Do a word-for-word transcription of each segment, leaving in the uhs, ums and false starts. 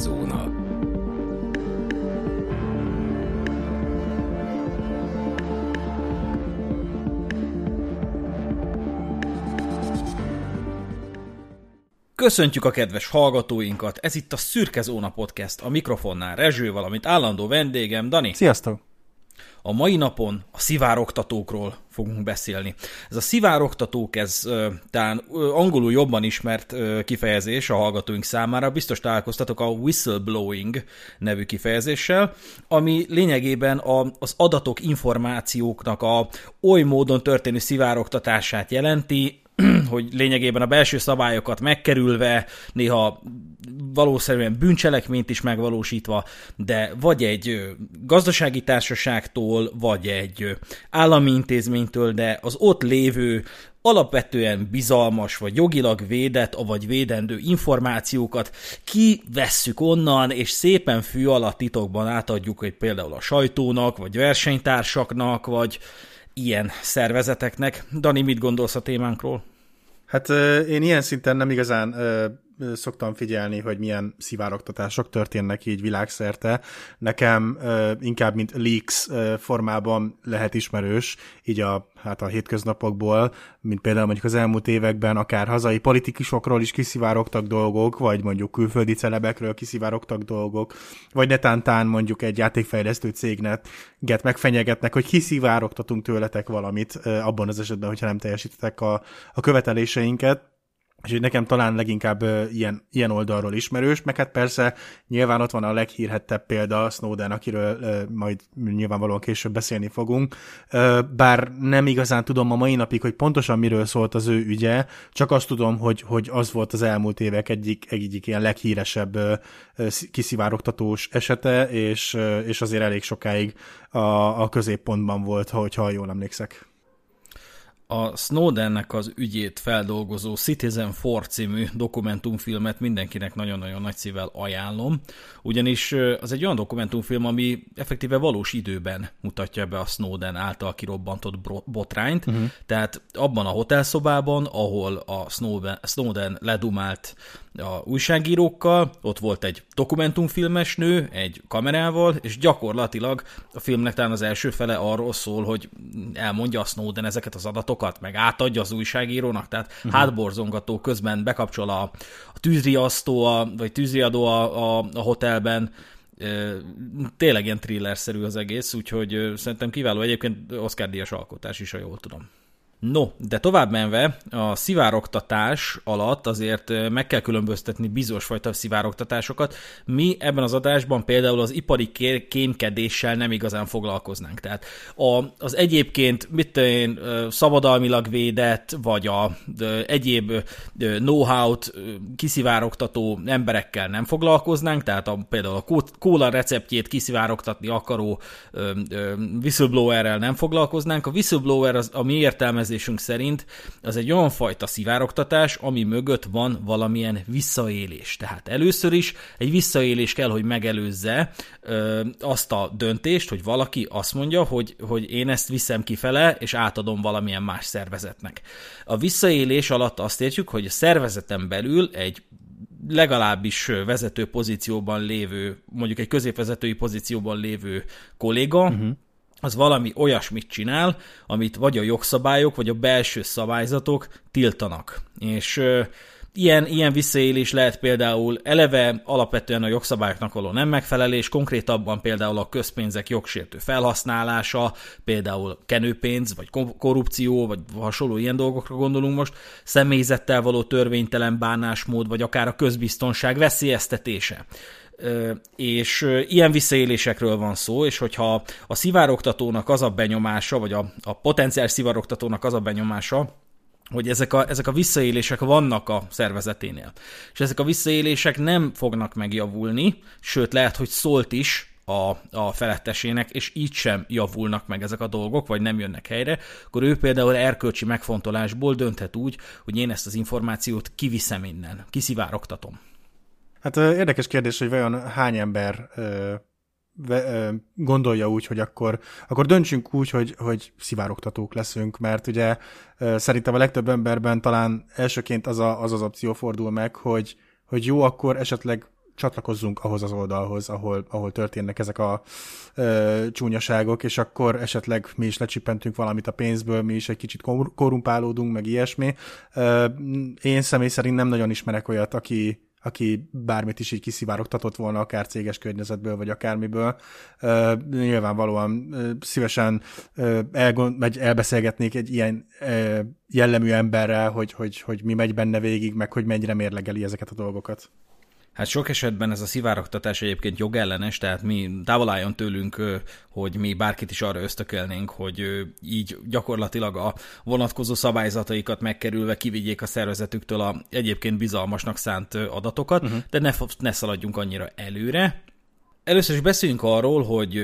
Szürkezóna. Köszöntjük a kedves hallgatóinkat! Ez itt a Szürkezóna Podcast, a mikrofonnál Rezső, valamint állandó vendégem, Dani. Sziasztok! A mai napon a szivárogtatókról fogunk beszélni. Ez a szivárogtatók, ez talán angolul jobban ismert kifejezés a hallgatóink számára. Biztos találkoztatok a whistleblowing nevű kifejezéssel, ami lényegében az adatok, információknak a oly módon történő szivárogtatását jelenti, hogy lényegében a belső szabályokat megkerülve, néha valószínűleg bűncselekményt is megvalósítva, de vagy egy gazdasági társaságtól, vagy egy állami intézménytől, de az ott lévő alapvetően bizalmas, vagy jogilag védett, avagy védendő információkat kivesszük onnan, és szépen fű alatt titokban átadjuk, hogy például a sajtónak, vagy versenytársaknak, vagy ilyen szervezeteknek. Dani, mit gondolsz a témánkról? Hát én ilyen szinten nem igazán ö, ö, szoktam figyelni, hogy milyen szivárogtatások történnek így világszerte. Nekem ö, inkább, mint leaks ö, formában lehet ismerős, így a, hát a hétköznapokból, mint például mondjuk az elmúlt években akár hazai politikusokról is kiszivárogtak dolgok, vagy mondjuk külföldi celebekről kiszivárogtak dolgok, vagy netántán mondjuk egy játékfejlesztő cégnek megfenyegetnek, hogy kiszivárogtatunk tőletek valamit ö, abban az esetben, hogyha nem teljesítetek a, a követeléseket. És így nekem talán leginkább ilyen, ilyen oldalról ismerős, meg hát persze nyilván ott van a leghírhettebb példa, Snowden, akiről majd nyilvánvalóan később beszélni fogunk, bár nem igazán tudom a mai napig, hogy pontosan miről szólt az ő ügye, csak azt tudom, hogy, hogy az volt az elmúlt évek egyik, egyik ilyen leghíresebb kiszivárogtatós esete, és, és azért elég sokáig a, a középpontban volt, hogyha jól emlékszek. A Snowdennek az ügyét feldolgozó Citizen Four című dokumentumfilmet mindenkinek nagyon-nagyon nagy szívvel ajánlom, ugyanis az egy olyan dokumentumfilm, ami effektíve valós időben mutatja be a Snowden által kirobbantott botrányt, uh-huh. Tehát abban a hotelszobában, ahol a Snowden, Snowden ledumált a újságírókkal, ott volt egy dokumentumfilmes nő, egy kamerával, és gyakorlatilag a filmnek talán az első fele arról szól, hogy elmondja a Snowden ezeket az adatokat, meg átadja az újságírónak, tehát uh-huh. hátborzongató, közben bekapcsol a, a tűzriasztó, a, vagy tűzriadó a, a, a hotelben, tényleg ilyen thrillerszerű az egész, úgyhogy szerintem kiváló, egyébként Oscar-díjas alkotás is, ha jól tudom. No, de tovább menve, a szivárogtatás alatt azért meg kell különböztetni bizonyos fajta szivárogtatásokat. Mi ebben az adásban például az ipari kémkedéssel nem igazán foglalkoznánk. Tehát az egyébként mit én, szabadalmilag védett, vagy a egyéb know-how-t kiszivárogtató emberekkel nem foglalkoznánk, tehát a, például a kóla receptjét kiszivárogtatni akaró whistleblowerrel nem foglalkoznánk. A whistleblower az, a mi értelmezésünk szerint az egy olyan fajta szivárogtatás, ami mögött van valamilyen visszaélés. Tehát először is egy visszaélés kell, hogy megelőzze ö, azt a döntést, hogy valaki azt mondja, hogy, hogy én ezt viszem kifele, és átadom valamilyen más szervezetnek. A visszaélés alatt azt értjük, hogy a szervezeten belül egy legalábbis vezető pozícióban lévő, mondjuk egy középvezetői pozícióban lévő kolléga, uh-huh. az valami olyasmit csinál, amit vagy a jogszabályok, vagy a belső szabályzatok tiltanak. És ö, ilyen, ilyen visszaélés lehet például eleve alapvetően a jogszabályoknak való nem megfelelés, konkrétabban például a közpénzek jogsértő felhasználása, például kenőpénz, vagy korrupció, vagy hasonló ilyen dolgokra gondolunk most, személyzettel való törvénytelen bánásmód, vagy akár a közbiztonság veszélyeztetése. És ilyen visszaélésekről van szó, és hogyha a szivárogtatónak az a benyomása, vagy a, a potenciális szivárogtatónak az a benyomása, hogy ezek a, ezek a visszaélések vannak a szervezeténél, és ezek a visszaélések nem fognak megjavulni, sőt lehet, hogy szólt is, A, a felettesének, és így sem javulnak meg ezek a dolgok, vagy nem jönnek helyre, akkor ő például erkölcsi megfontolásból dönthet úgy, hogy én ezt az információt kiviszem innen, kiszivárogtatom. Hát érdekes kérdés, hogy vajon hány ember ö, ö, gondolja úgy, hogy akkor, akkor döntsünk úgy, hogy, hogy szivárogtatók leszünk, mert ugye ö, szerintem a legtöbb emberben talán elsőként az a, az, az opció fordul meg, hogy, hogy jó, akkor esetleg csatlakozzunk ahhoz az oldalhoz, ahol, ahol történnek ezek a ö, csúnyaságok, és akkor esetleg mi is lecsippentünk valamit a pénzből, mi is egy kicsit korrumpálódunk, meg ilyesmi. Ö, én személy szerint nem nagyon ismerek olyat, aki, aki bármit is így kiszivárogtatott volna, akár céges környezetből, vagy akármiből. Ö, nyilvánvalóan ö, szívesen ö, elgond, vagy elbeszélgetnék egy ilyen ö, jellemű emberrel, hogy, hogy, hogy mi megy benne végig, meg hogy mennyire mérlegeli ezeket a dolgokat. Hát sok esetben ez a szivárogtatás egyébként jogellenes, tehát mi távol álljon tőlünk, hogy mi bárkit is arra ösztökölnénk, hogy így gyakorlatilag a vonatkozó szabályzataikat megkerülve kivigyék a szervezetüktől a egyébként bizalmasnak szánt adatokat, uh-huh. de ne, ne szaladjunk annyira előre. Először is beszéljünk arról, hogy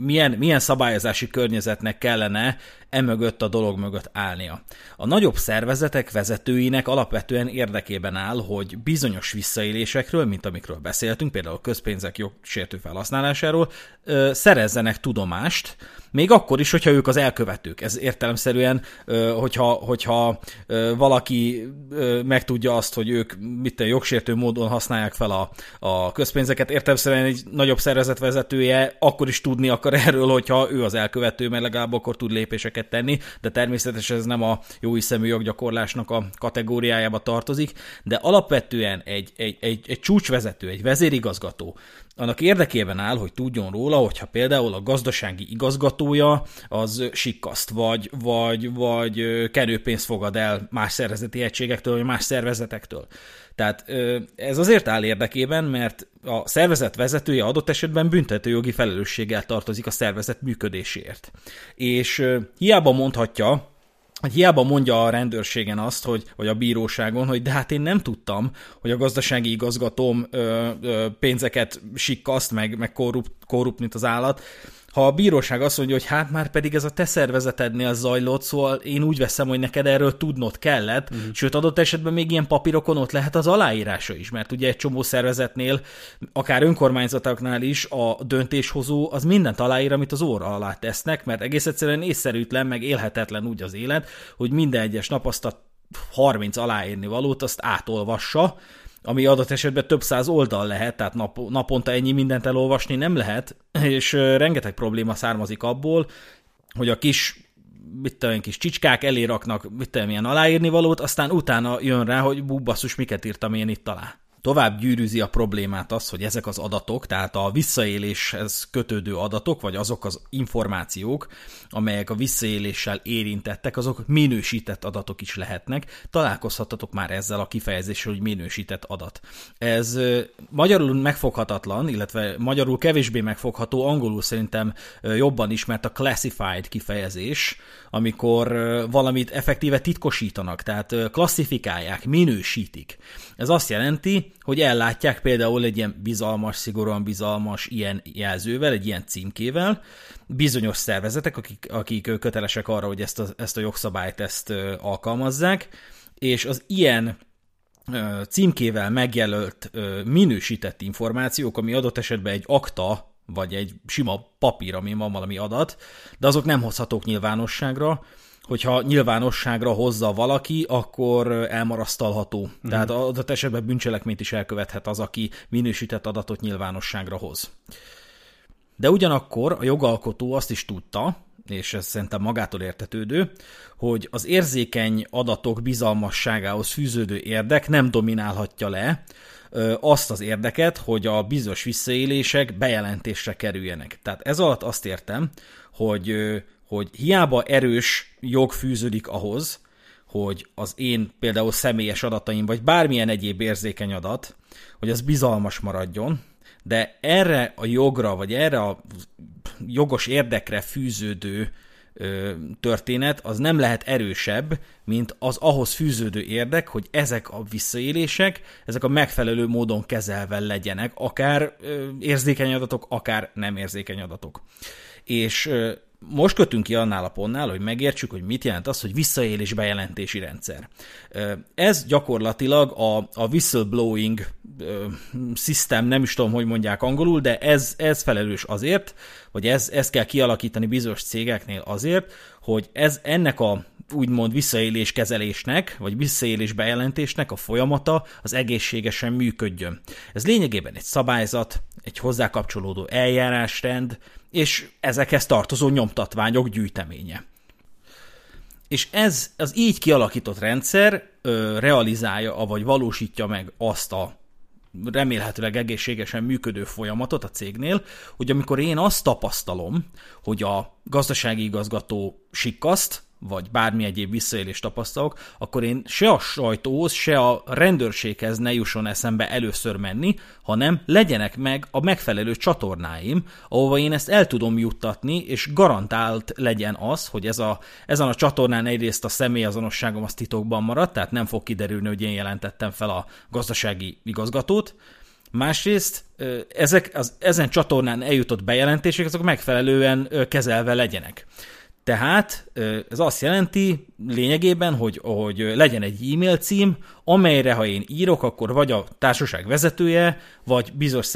milyen, milyen szabályozási környezetnek kellene emögött a dolog mögött állnia. A nagyobb szervezetek vezetőinek alapvetően érdekében áll, hogy bizonyos visszaélésekről, mint amikről beszéltünk, például a közpénzek jogsértő felhasználásáról, ö, szerezzenek tudomást, még akkor is, hogyha ők az elkövetők. Ez értelemszerűen, ö, hogyha, hogyha ö, valaki ö, megtudja azt, hogy ők mit jogsértő módon használják fel a, a közpénzeket, értelemszerűen egy nagyobb szervezet vezetője akkor is tudni akar erről, hogyha ő az elkövető, mert legalább akkor tud lépéseket tenni, de természetesen ez nem a jó hiszemű joggyakorlásnak a kategóriájába tartozik, de alapvetően egy, egy, egy, egy csúcsvezető, egy vezérigazgató, annak érdekében áll, hogy tudjon róla, hogyha például a gazdasági igazgatója az sikkaszt, vagy, vagy, vagy kenőpénzt fogad el más szervezeti egységektől, vagy más szervezetektől. Tehát ez azért áll érdekében, mert a szervezet vezetője adott esetben büntetőjogi felelősséggel tartozik a szervezet működéséért. És hiába mondhatja, hogy hiába mondja a rendőrségen azt, hogy, vagy a bíróságon, hogy de hát én nem tudtam, hogy a gazdasági igazgatóm ö, ö, pénzeket sikkaszt, meg, meg korrupt, korrupt, mint az állat. Ha a bíróság azt mondja, hogy hát már pedig ez a te szervezetednél zajlott, szóval én úgy veszem, hogy neked erről tudnod kellett, mm. sőt adott esetben még ilyen papírokon ott lehet az aláírása is, mert ugye egy csomó szervezetnél, akár önkormányzatoknál is a döntéshozó az mindent aláír, amit az óra alá tesznek, mert egész egyszerűen észszerűtlen, meg élhetetlen úgy az élet, hogy minden egyes nap azt a harminc aláírni valót azt átolvassa, ami adott esetben több száz oldal lehet, tehát nap, naponta ennyi mindent elolvasni nem lehet, és rengeteg probléma származik abból, hogy a kis, mit tudom, kis csicskák elé raknak, mit tudom, ilyen aláírni valót, aztán utána jön rá, hogy bú, basszus, miket írtam én itt alá. Tovább gyűrűzi a problémát az, hogy ezek az adatok, tehát a visszaéléshez kötődő adatok, vagy azok az információk, amelyek a visszaéléssel érintettek, azok minősített adatok is lehetnek. Találkozhattatok már ezzel a kifejezéssel, hogy minősített adat. Ez magyarul megfoghatatlan, illetve magyarul kevésbé megfogható, angolul szerintem jobban ismert a classified kifejezés, amikor valamit effektíve titkosítanak, tehát klasszifikálják, minősítik. Ez azt jelenti, hogy ellátják például egy ilyen bizalmas, szigorúan bizalmas ilyen jelzővel, egy ilyen címkével, bizonyos szervezetek, akik, akik kötelesek arra, hogy ezt a, ezt a jogszabályt ezt alkalmazzák, és az ilyen címkével megjelölt minősített információk, ami adott esetben egy akta, vagy egy sima papír, ami van valami adat, de azok nem hozhatók nyilvánosságra, hogyha nyilvánosságra hozza valaki, akkor elmarasztalható. Mm-hmm. Tehát adott esetben bűncselekményt is elkövethet az, aki minősített adatot nyilvánosságra hoz. De ugyanakkor a jogalkotó azt is tudta, és ez szerintem magától értetődő, hogy az érzékeny adatok bizalmasságához fűződő érdek nem dominálhatja le azt az érdeket, hogy a bizonyos visszaélések bejelentésre kerüljenek. Tehát ez alatt azt értem, hogy... hogy hiába erős jog fűződik ahhoz, hogy az én például személyes adataim, vagy bármilyen egyéb érzékeny adat, hogy az bizalmas maradjon, de erre a jogra, vagy erre a jogos érdekre fűződő ö, történet, az nem lehet erősebb, mint az ahhoz fűződő érdek, hogy ezek a visszaélések, ezek a megfelelő módon kezelve legyenek, akár ö, érzékeny adatok, akár nem érzékeny adatok. És... Ö, Most kötünk ki annál a pontnál, hogy megértsük, hogy mit jelent az, hogy visszaélés bejelentési rendszer. Ez gyakorlatilag a, a whistleblowing system, nem is tudom, hogy mondják angolul, de ez, ez felelős azért, vagy ez, ezt kell kialakítani bizonyos cégeknél azért, hogy ez ennek a úgymond visszaélés kezelésnek, vagy visszaélés bejelentésnek a folyamata az egészségesen működjön. Ez lényegében egy szabályzat, egy hozzá kapcsolódó eljárásrend, és ezekhez tartozó nyomtatványok gyűjteménye. És ez az így kialakított rendszer ö, realizálja, vagy valósítja meg azt a remélhetőleg egészségesen működő folyamatot a cégnél, hogy amikor én azt tapasztalom, hogy a gazdasági igazgató sikkaszt, vagy bármi egyéb visszaélést tapasztalok, akkor én se a sajtóhoz, se a rendőrséghez ne jusson eszembe először menni, hanem legyenek meg a megfelelő csatornáim, ahova én ezt el tudom juttatni, és garantált legyen az, hogy ez a, ezen a csatornán egyrészt a személyazonosságom az titokban maradt, tehát nem fog kiderülni, hogy én jelentettem fel a gazdasági igazgatót. Másrészt ezek, az, ezen csatornán eljutott bejelentések, azok megfelelően kezelve legyenek. Tehát ez azt jelenti lényegében, hogy, hogy legyen egy e-mail cím, amelyre ha én írok, akkor vagy a társaság vezetője, vagy bizonyos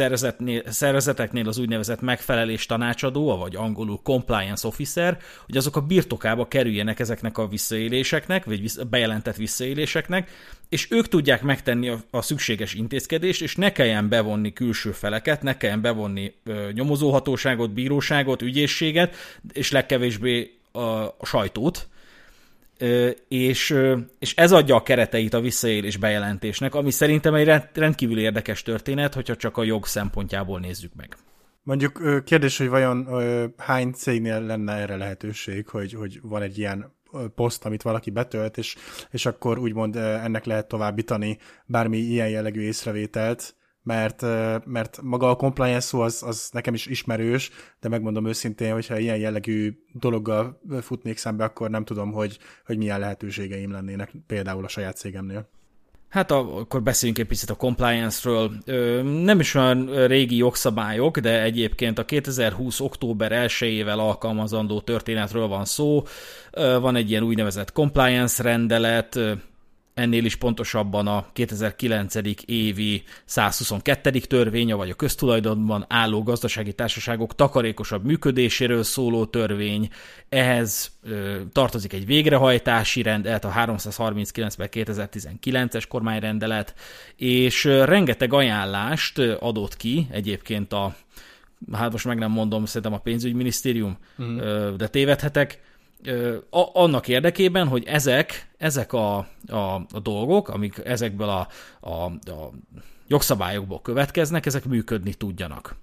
szervezeteknél az úgynevezett megfelelés tanácsadó, vagy angolul compliance officer, hogy azok a birtokába kerüljenek ezeknek a visszaéléseknek, vagy bejelentett visszaéléseknek, és ők tudják megtenni a szükséges intézkedést, és ne kelljen bevonni külső feleket, ne kelljen bevonni nyomozóhatóságot, bíróságot, ügyészséget, és legkevésbé a sajtót, és, és ez adja a kereteit a visszaélés bejelentésnek, ami szerintem egy rendkívül érdekes történet, hogyha csak a jog szempontjából nézzük meg. Mondjuk kérdés, hogy vajon hány cégnél lenne erre lehetőség, hogy, hogy van egy ilyen poszt, amit valaki betölt, és, és akkor úgymond ennek lehet továbbítani bármi ilyen jellegű észrevételt, mert, mert maga a compliance szó az, az nekem is ismerős, de megmondom őszintén, hogyha ilyen jellegű dologgal futnék szembe, akkor nem tudom, hogy, hogy milyen lehetőségeim lennének például a saját cégemnél. Hát akkor beszéljünk egy picit a compliance-ről. Nem is olyan régi jogszabályok, de egyébként a kétezer-húsz. október elsejével alkalmazandó történetről van szó. Van egy ilyen úgynevezett compliance rendelet, ennél is pontosabban a kétezer-kilenc. évi százhuszonkettő. törvénye, vagy a köztulajdonban álló gazdasági társaságok takarékosabb működéséről szóló törvény. Ehhez ö, tartozik egy végrehajtási rendelet, a háromszázharminckilenc per kétezer-tizenkilences kormányrendelet, és rengeteg ajánlást adott ki egyébként a, hát most meg nem mondom, szerintem a pénzügyminisztérium, mm. ö, de tévedhetek, annak érdekében, hogy ezek, ezek a, a, a dolgok, amik ezekből a, a, a jogszabályokból következnek, ezek működni tudjanak.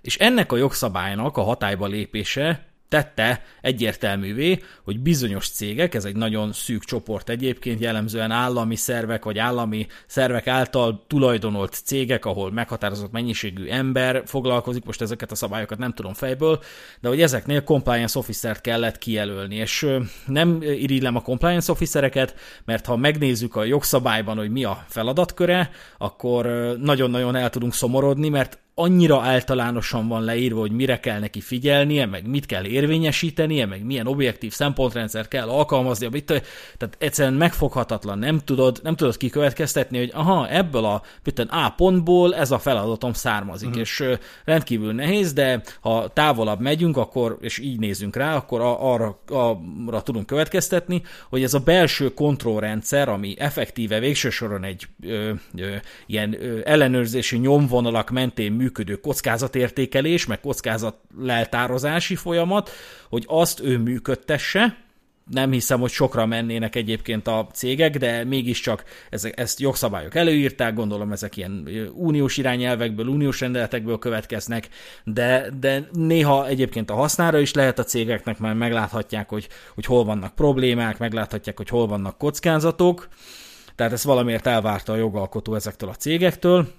És ennek a jogszabálynak a hatályba lépése tette egyértelművé, hogy bizonyos cégek, ez egy nagyon szűk csoport egyébként, jellemzően állami szervek vagy állami szervek által tulajdonolt cégek, ahol meghatározott mennyiségű ember foglalkozik, most ezeket a szabályokat nem tudom fejből, de hogy ezeknél compliance officert kellett kijelölni, és nem irigylem a compliance officereket, mert ha megnézzük a jogszabályban, hogy mi a feladatköre, akkor nagyon-nagyon el tudunk szomorodni, mert annyira általánosan van leírva, hogy mire kell neki figyelnie, meg mit kell érvényesítenie, meg milyen objektív szempontrendszer kell alkalmazni, mit, tehát egyszerűen megfoghatatlan, nem tudod, nem tudod kikövetkeztetni, hogy aha, ebből a, mit, A pontból ez a feladatom származik, uh-huh. és rendkívül nehéz, de ha távolabb megyünk, akkor, és így nézünk rá, akkor arra, arra tudunk következtetni, hogy ez a belső kontrollrendszer, ami effektíve végső soron egy ö, ö, ilyen ö, ellenőrzési nyomvonalak mentén működik, működő kockázatértékelés, meg kockázatleltározási folyamat, hogy azt ő működtesse. Nem hiszem, hogy sokra mennének egyébként a cégek, de mégiscsak ezt jogszabályok előírták, gondolom ezek ilyen uniós irányelvekből, uniós rendeletekből következnek, de, de néha egyébként a hasznára is lehet a cégeknek, mert megláthatják, hogy, hogy hol vannak problémák, megláthatják, hogy hol vannak kockázatok, tehát ezt valamiért elvárta a jogalkotó ezektől a cégektől.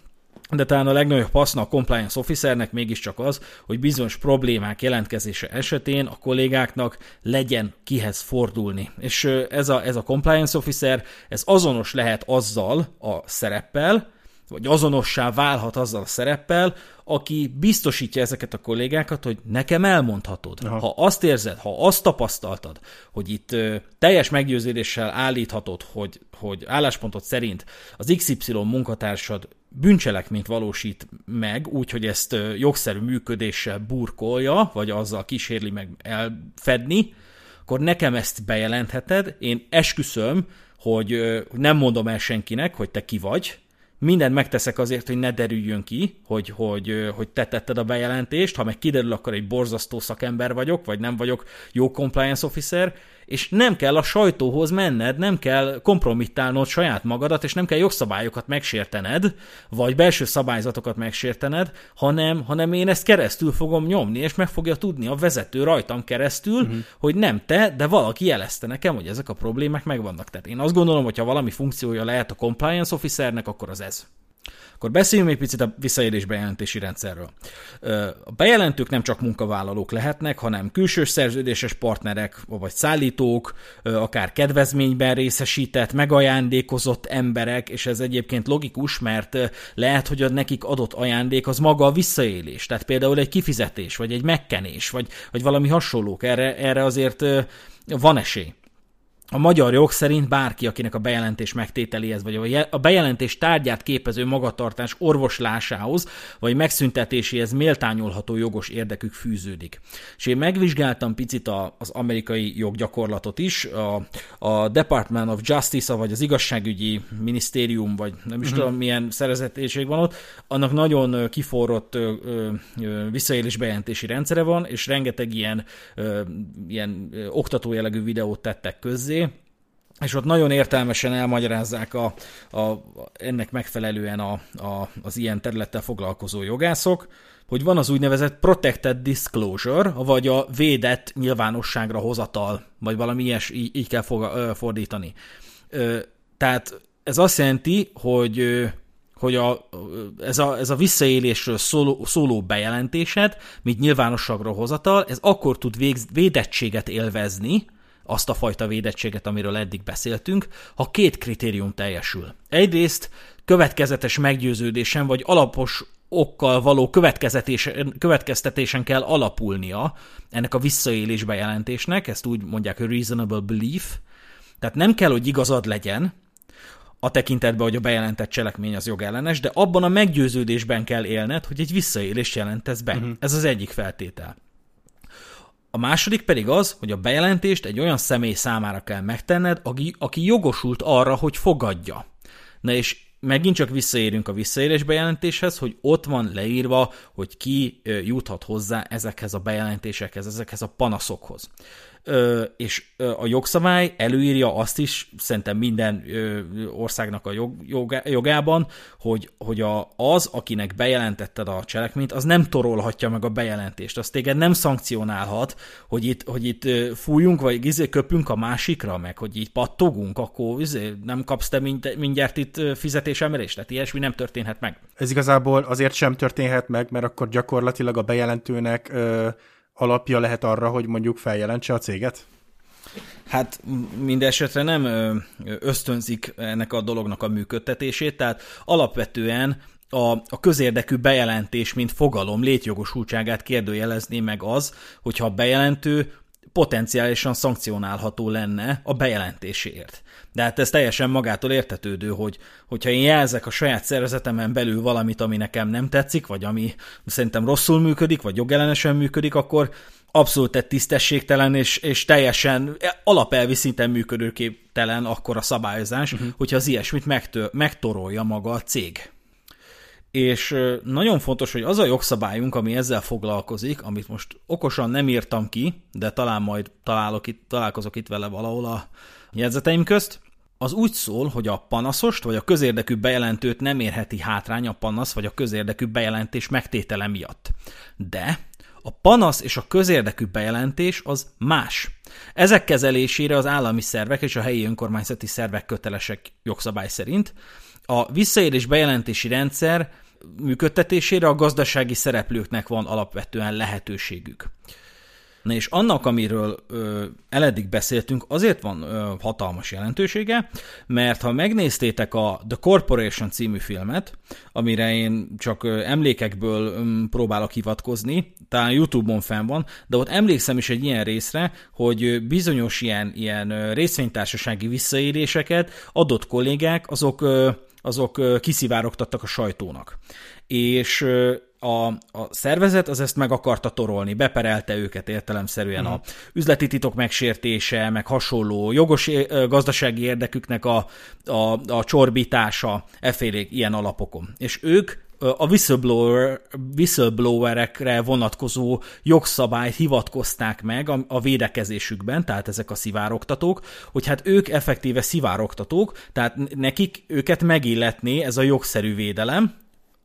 De talán a legnagyobb haszna a compliance officernek mégiscsak az, hogy bizonyos problémák jelentkezése esetén a kollégáknak legyen kihez fordulni. És ez a, ez a compliance officer, ez azonos lehet azzal a szereppel, vagy azonossá válhat azzal a szereppel, aki biztosítja ezeket a kollégákat, hogy nekem elmondhatod. Aha. Ha azt érzed, ha azt tapasztaltad, hogy itt ö, teljes meggyőződéssel állíthatod, hogy, hogy álláspontod szerint az iksz ipszilon munkatársad bűncselekményt valósít meg, úgyhogy ezt ö, jogszerű működéssel burkolja, vagy azzal kísérli meg elfedni, akkor nekem ezt bejelentheted, én esküszöm, hogy nem mondom el senkinek, hogy te ki vagy, mindent megteszek azért, hogy ne derüljön ki, hogy, hogy, hogy te tetted a bejelentést, ha meg kiderül, akkor egy borzasztó szakember vagyok, vagy nem vagyok jó compliance officer, és nem kell a sajtóhoz menned, nem kell kompromittálnod saját magadat, és nem kell jogszabályokat megsértened, vagy belső szabályzatokat megsértened, hanem, hanem én ezt keresztül fogom nyomni, és meg fogja tudni a vezető rajtam keresztül, uh-huh. hogy nem te, de valaki jelezte nekem, hogy ezek a problémák megvannak. Tehát én azt gondolom, hogy ha valami funkciója lehet a compliance officernek, akkor az ez. Akkor beszéljünk egy picit a visszaélés bejelentési rendszerről. A bejelentők nem csak munkavállalók lehetnek, hanem külsős szerződéses partnerek, vagy szállítók, akár kedvezményben részesített, megajándékozott emberek, és ez egyébként logikus, mert lehet, hogy a nekik adott ajándék az maga a visszaélés, tehát például egy kifizetés, vagy egy megkenés, vagy, vagy valami hasonlók, erre, erre azért van esély. A magyar jog szerint bárki, akinek a bejelentés megtételéhez, vagy a bejelentés tárgyát képező magatartás orvoslásához, vagy megszüntetéséhez méltányolható jogos érdekük fűződik. És én megvizsgáltam picit a, az amerikai joggyakorlatot is, a, a Department of Justice, vagy az igazságügyi minisztérium, vagy nem is tudom uh-huh. milyen szervezetéség van ott, annak nagyon kiforrott ö, ö, visszaélés bejelentési rendszere van, és rengeteg ilyen, ö, ilyen oktatójellegű videót tettek közzé, és ott nagyon értelmesen elmagyarázzák a, a, a, ennek megfelelően a, a, az ilyen területtel foglalkozó jogászok, hogy van az úgynevezett protected disclosure, vagy a védett nyilvánosságra hozatal, vagy valami ilyes, így, így kell foga, fordítani. Tehát ez azt jelenti, hogy, hogy a, ez, a, ez a visszaélésről szóló, szóló bejelentésed, mint nyilvánosságra hozatal, ez akkor tud végz, védettséget élvezni, azt a fajta védettséget, amiről eddig beszéltünk, ha két kritérium teljesül. Egyrészt következetes meggyőződésen, vagy alapos okkal való következtetésen kell alapulnia ennek a visszaélés bejelentésnek, ezt úgy mondják, hogy reasonable belief, tehát nem kell, hogy igazad legyen, a tekintetben, hogy a bejelentett cselekmény az jogellenes, de abban a meggyőződésben kell élned, hogy egy visszaélést jelentesz be. Uh-huh. Ez az egyik feltétel. A második pedig az, hogy a bejelentést egy olyan személy számára kell megtenned, aki, aki jogosult arra, hogy fogadja. Na és megint csak visszaérünk a visszaélés bejelentéshez, hogy ott van leírva, hogy ki juthat hozzá ezekhez a bejelentésekhez, ezekhez a panaszokhoz. Ö, és a jogszabály előírja azt is, szerintem minden ö, országnak a jog, jog, jogában, hogy, hogy a, az, akinek bejelentetted a cselekményt, az nem torolhatja meg a bejelentést. Azt téged nem szankcionálhat, hogy itt, hogy itt fújunk, vagy izé köpünk a másikra, meg hogy így pattogunk, akkor izé nem kapsz te mind, mindjárt itt fizetésemelést, tehát ilyesmi nem történhet meg. Ez igazából azért sem történhet meg, mert akkor gyakorlatilag a bejelentőnek... Ö... alapja lehet arra, hogy mondjuk feljelentse a céget? Hát mindesetre nem ösztönzik ennek a dolognak a működtetését, tehát alapvetően a, a közérdekű bejelentés, mint fogalom létjogosultságát kérdőjelezné meg az, hogyha a bejelentő potenciálisan szankcionálható lenne a bejelentéséért. De hát ez teljesen magától értetődő, hogy hogyha én jelzek a saját szervezetemen belül valamit, ami nekem nem tetszik, vagy ami szerintem rosszul működik, vagy jogellenesen működik, akkor abszolút egy tisztességtelen és, és teljesen alapelvi szinten működőképtelen akkor a szabályozás, uh-huh. hogyha az ilyesmit megtör, megtorolja maga a cég. És nagyon fontos, hogy az a jogszabályunk, ami ezzel foglalkozik, amit most okosan nem írtam ki, de talán majd találok itt, találkozok itt vele valahol a jegyzeteim közt, az úgy szól, hogy a panaszost vagy a közérdekű bejelentőt nem érheti hátrány a panasz vagy a közérdekű bejelentés megtétele miatt. De a panasz és a közérdekű bejelentés az más. Ezek kezelésére az állami szervek és a helyi önkormányzati szervek kötelesek jogszabály szerint. A visszaélés bejelentési rendszer működtetésére a gazdasági szereplőknek van alapvetően lehetőségük. Na és annak, amiről ö, eleddig beszéltünk, azért van ö, hatalmas jelentősége, mert ha megnéztétek a The Corporation című filmet, amire én csak ö, emlékekből ö, próbálok hivatkozni, talán YouTube-on fenn van, de ott emlékszem is egy ilyen részre, hogy bizonyos ilyen, ilyen részvénytársasági visszaéléseket adott kollégák, azok... Ö, azok kiszivárogtattak a sajtónak. És a, a szervezet az ezt meg akarta torolni, beperelte őket értelemszerűen uh-huh. a üzleti titok megsértése, meg hasonló jogos gazdasági érdeküknek a, a, a csorbítása, effélék ilyen alapokon. És ők a whistleblower, whistleblowerekre vonatkozó jogszabályt hivatkozták meg a, a védekezésükben, tehát ezek a szivárogtatók, hogy hát ők effektíve szivárogtatók, tehát nekik őket megilletné ez a jogszerű védelem,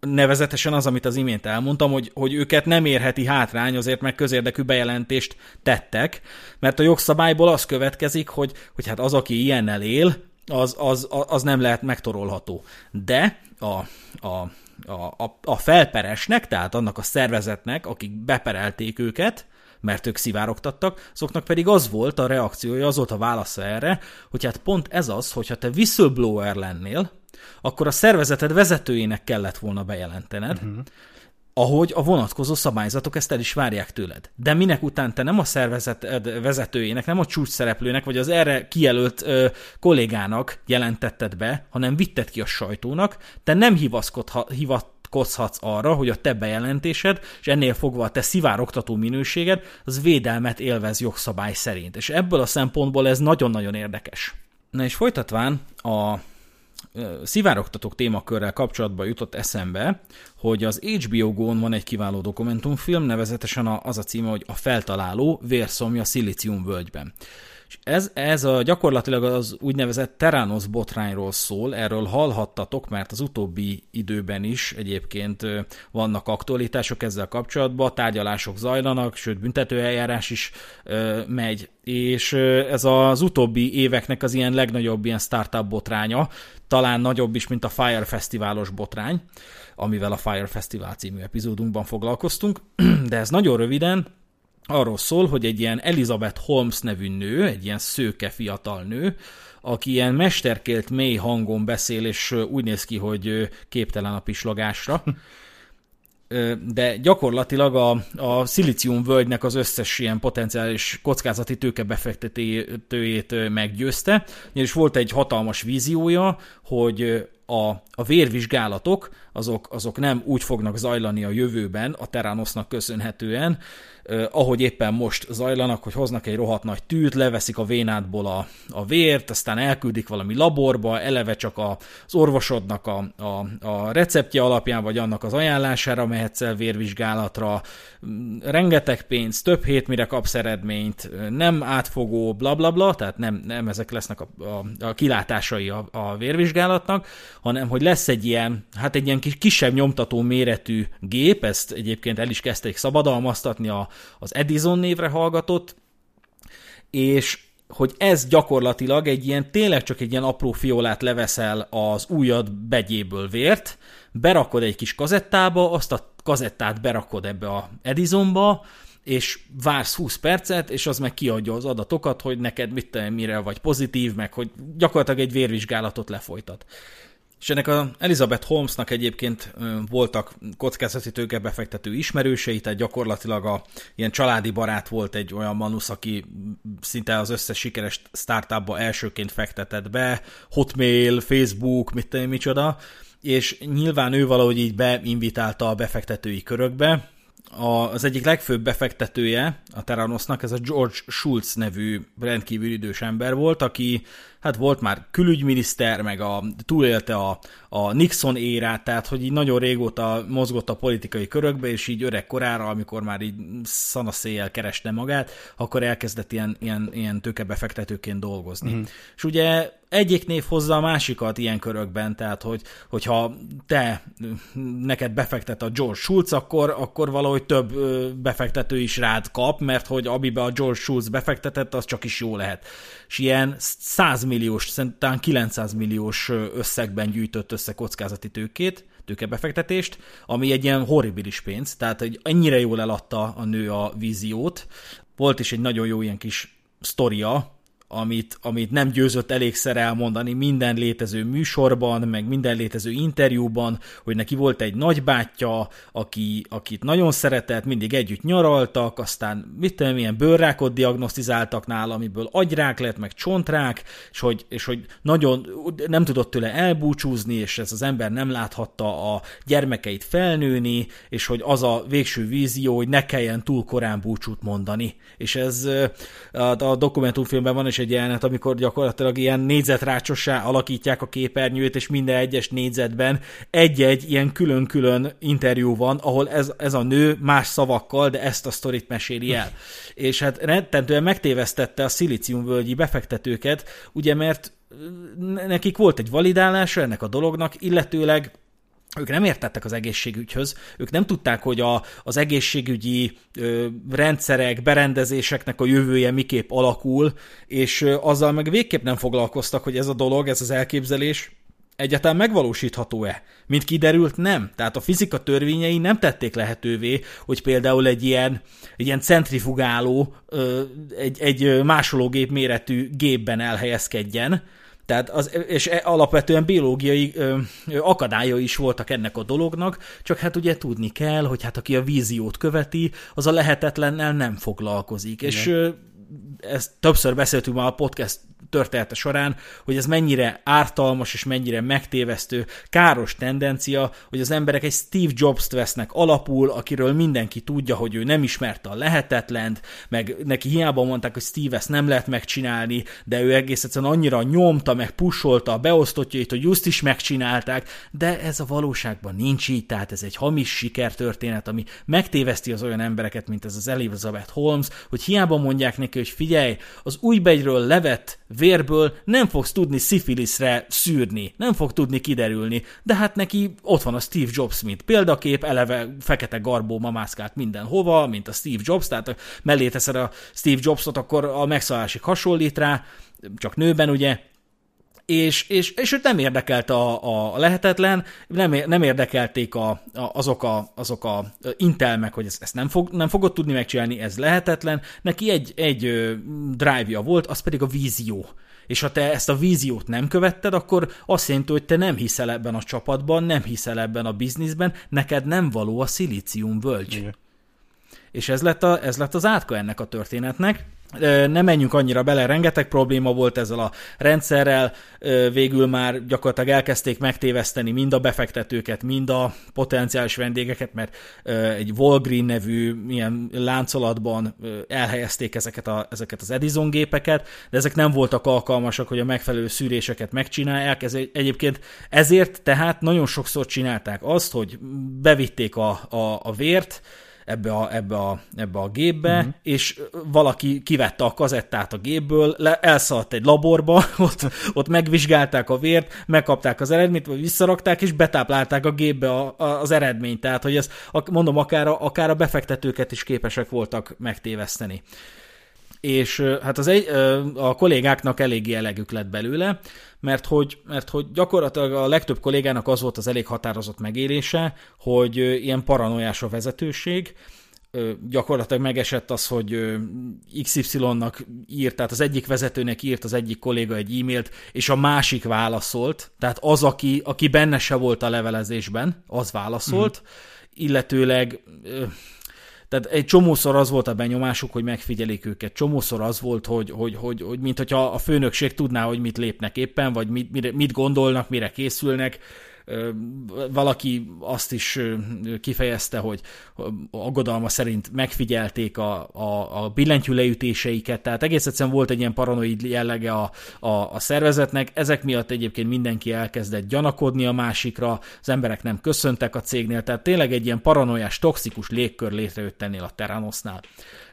nevezetesen az, amit az imént elmondtam, hogy, hogy őket nem érheti hátrány, azért meg közérdekű bejelentést tettek, mert a jogszabályból az következik, hogy, hogy hát az, aki ilyennel él, az, az, az nem lehet megtorolható. De a, a A, a, a felperesnek, tehát annak a szervezetnek, akik beperelték őket, mert ők szivárogtattak, azoknak pedig az volt a reakciója, az volt a válasza erre, hogy hát pont ez az, hogyha te whistleblower lennél, akkor a szervezeted vezetőjének kellett volna bejelentened, uh-huh. ahogy a vonatkozó szabályzatok ezt el is várják tőled. De minek után te nem a szervezet vezetőjének, nem a csúcsszereplőnek, vagy az erre kijelölt ö, kollégának jelentetted be, hanem vitted ki a sajtónak, te nem hivatkozhatsz arra, hogy a te bejelentésed, és ennél fogva a te szivárogtató minőséged, az védelmet élvez jogszabály szerint. És ebből a szempontból ez nagyon-nagyon érdekes. Na és folytatván a szivárogtatók témakörrel kapcsolatban jutott eszembe, hogy az há bé o Go-n van egy kiváló dokumentumfilm, nevezetesen az a címe, hogy A feltaláló vérszomja szilíciumvölgyben. És ez, ez a, gyakorlatilag az úgynevezett Theranos botrányról szól, erről hallhattatok, mert az utóbbi időben is egyébként vannak aktualitások ezzel kapcsolatban, tárgyalások zajlanak, sőt büntetőeljárás is ö, megy, és ö, ez az utóbbi éveknek az ilyen legnagyobb ilyen startup botránya, talán nagyobb is, mint a Fire Festiválos botrány, amivel a Fire Festival című epizódunkban foglalkoztunk, de ez nagyon röviden arról szól, hogy egy ilyen Elizabeth Holmes nevű nő, egy ilyen szőke fiatal nő, aki ilyen mesterkélt mély hangon beszél, és úgy néz ki, hogy képtelen a pislogásra, de gyakorlatilag a, a szilíciumvölgynek az összes ilyen potenciális kockázati tőkebefektetőjét meggyőzte, és volt egy hatalmas víziója, hogy a, a vérvizsgálatok azok, azok nem úgy fognak zajlani a jövőben, a Theranosnak köszönhetően, ahogy éppen most zajlanak, hogy hoznak egy rohadt nagy tűt, leveszik a vénádból a, a vért, aztán elküldik valami laborba, eleve csak a, az orvosodnak a, a, a receptje alapján, vagy annak az ajánlására mehetsz el vérvizsgálatra, rengeteg pénz, több hét mire kapsz eredményt, nem átfogó, blablabla, bla, bla, tehát nem, nem ezek lesznek a, a, a kilátásai a, a vérvizsgálatnak, hanem hogy lesz egy ilyen, hát egy ilyen kisebb nyomtató méretű gép, ezt egyébként el is kezdték szabadalmaztatni, a az Edison névre hallgatott, és hogy ez gyakorlatilag egy ilyen, tényleg csak egy ilyen apró fiolát leveszel az ujjad begyéből vért, berakod egy kis kazettába, azt a kazettát berakod ebbe a Edisonba, és vársz húsz percet, és az meg kiadja az adatokat, hogy neked mit te, mire vagy pozitív, meg hogy gyakorlatilag egy vérvizsgálatot lefolytat. És ennek az Elizabeth Holmesnak egyébként voltak kockázati tőkebefektető ismerősei, tehát gyakorlatilag a ilyen családi barát volt egy olyan manusz, aki szinte az összes sikeres startupba elsőként fektetett be, Hotmail, Facebook, mit tudom, micsoda, és nyilván ő valahogy így beinvitálta a befektetői körökbe. Az egyik legfőbb befektetője a Theranosnak, ez a George Shultz nevű rendkívül idős ember volt, aki hát volt már külügyminiszter, meg a, túlélte a, a Nixon érát, tehát hogy így nagyon régóta mozgott a politikai körökbe, és így öreg korára, amikor már így szanaszéjjel kereste magát, akkor elkezdett ilyen, ilyen, ilyen tőkebefektetőként dolgozni. Mm. És ugye egyik név hozza a másikat ilyen körökben, tehát hogy, hogyha te, neked befektet a George Shultz, akkor, akkor valahogy több befektető is rád kap, mert hogy amiben a George Shultz befektetett, az csak is jó lehet. És ilyen száz milliós, szerintem kilencszáz milliós összegben gyűjtött össze kockázati tőkét, tőkebefektetést, ami egy ilyen horribilis pénz, tehát hogy ennyire jól eladta a nő a víziót. Volt is egy nagyon jó ilyen kis sztoria, amit, amit nem győzött elégszer elmondani minden létező műsorban, meg minden létező interjúban, hogy neki volt egy nagybátyja, aki, akit nagyon szeretett, mindig együtt nyaraltak, aztán mit tudom, milyen bőrrákot diagnosztizáltak nála, amiből agyrák lett, meg csontrák, és hogy, és hogy nagyon nem tudott tőle elbúcsúzni, és ez az ember nem láthatta a gyermekeit felnőni, és hogy az a végső vízió, hogy ne kelljen túl korán búcsút mondani. És ez a dokumentumfilmben van, és egy jelenet, amikor gyakorlatilag ilyen négyzetrácsossá alakítják a képernyőt, és minden egyes négyzetben egy-egy ilyen külön-külön interjú van, ahol ez, ez a nő más szavakkal, de ezt a sztorit meséli el. És hát rettentően megtévesztette a szilíciumvölgyi befektetőket, ugye, mert nekik volt egy validálása ennek a dolognak, illetőleg ők nem értettek az egészségügyhöz, ők nem tudták, hogy a, az egészségügyi ö, rendszerek, berendezéseknek a jövője miképp alakul, és ö, azzal meg végképp nem foglalkoztak, hogy ez a dolog, ez az elképzelés egyáltalán megvalósítható-e. Mint kiderült, nem. Tehát a fizika törvényei nem tették lehetővé, hogy például egy ilyen, egy ilyen centrifugáló, ö, egy, egy másológép méretű gépben elhelyezkedjen. Tehát az, és alapvetően biológiai ö, akadályai is voltak ennek a dolognak, csak hát ugye tudni kell, hogy hát aki a víziót követi, az a lehetetlennel nem foglalkozik. Igen. És ö, ezt többször beszéltünk már a podcast története során, hogy ez mennyire ártalmas és mennyire megtévesztő, káros tendencia, hogy az emberek egy Steve Jobs-t vesznek alapul, akiről mindenki tudja, hogy ő nem ismerte a lehetetlent, meg neki hiába mondták, hogy Steve ezt nem lehet megcsinálni, de ő egész egyszerűen annyira nyomta, meg pusolta a beosztottjait, hogy just is megcsinálták, de ez a valóságban nincs így, tehát ez egy hamis sikertörténet, ami megtéveszti az olyan embereket, mint ez az Elizabeth Holmes, hogy hiába mondják neki, hogy figyelj, az újbegyről levett vérből nem fogsz tudni szifiliszre szűrni, nem fog tudni kiderülni, de hát neki ott van a Steve Jobs, mint példakép, eleve fekete garbó mamászkált mindenhova, mint a Steve Jobs, tehát mellé teszed a Steve Jobsot, akkor a megszállásig hasonlít rá, csak nőben ugye, és, és, és őt nem érdekelt a, a lehetetlen, nem, nem érdekelték a, a, azok, a, azok a intelmek, hogy ezt, ezt nem, fog, nem fogod tudni megcsinálni, ez lehetetlen. Neki egy, egy drive-ja volt, az pedig a vízió. És ha te ezt a víziót nem követted, akkor azt jelenti, hogy te nem hiszel ebben a csapatban, nem hiszel ebben a bizniszben, neked nem való a szilíciumvölgy. Igen. És ez lett, a, ez lett az átka ennek a történetnek. Ne menjünk annyira bele, rengeteg probléma volt ezzel a rendszerrel, végül már gyakorlatilag elkezdték megtéveszteni mind a befektetőket, mind a potenciális vendégeket, mert egy Walgreen nevű ilyen láncolatban elhelyezték ezeket, a, ezeket az Edison gépeket, de ezek nem voltak alkalmasak, hogy a megfelelő szűréseket megcsinálják. Ez egyébként ezért tehát nagyon sokszor csinálták azt, hogy bevitték a, a, a vért, ebbe a, ebbe a, ebbe a gépbe, uh-huh. és valaki kivette a kazettát a gépből, le, elszaladt egy laborba, ott, ott megvizsgálták a vért, megkapták az eredményt, vagy visszarakták, és betáplálták a gépbe a, a, az eredményt. Tehát, hogy ez, mondom, akár a, akár a befektetőket is képesek voltak megtéveszteni. És hát az egy, a kollégáknak eléggé elegük lett belőle, mert hogy, mert hogy gyakorlatilag a legtöbb kollégának az volt az elég határozott megélése, hogy ilyen paranoiás a vezetőség, gyakorlatilag megesett az, hogy iksz ipszilonnak írt, tehát az egyik vezetőnek írt az egyik kolléga egy e-mailt, és a másik válaszolt, tehát az, aki, aki benne se volt a levelezésben, az válaszolt, mm. illetőleg... Tehát egy csomószor az volt a benyomásuk, hogy megfigyelik őket. Csomószor az volt, hogy, hogy, hogy, hogy mint hogyha a főnökség tudná, hogy mit lépnek éppen, vagy mit, mit gondolnak, mire készülnek. Valaki azt is kifejezte, hogy aggodalma szerint megfigyelték a, a, a billentyű leütéseiket, tehát egész egyszerűen volt egy ilyen paranoid jellege a, a, a szervezetnek, ezek miatt egyébként mindenki elkezdett gyanakodni a másikra, az emberek nem köszöntek a cégnél, tehát tényleg egy ilyen paranoiás, toxikus légkör létrejött ennél a Theranosnál.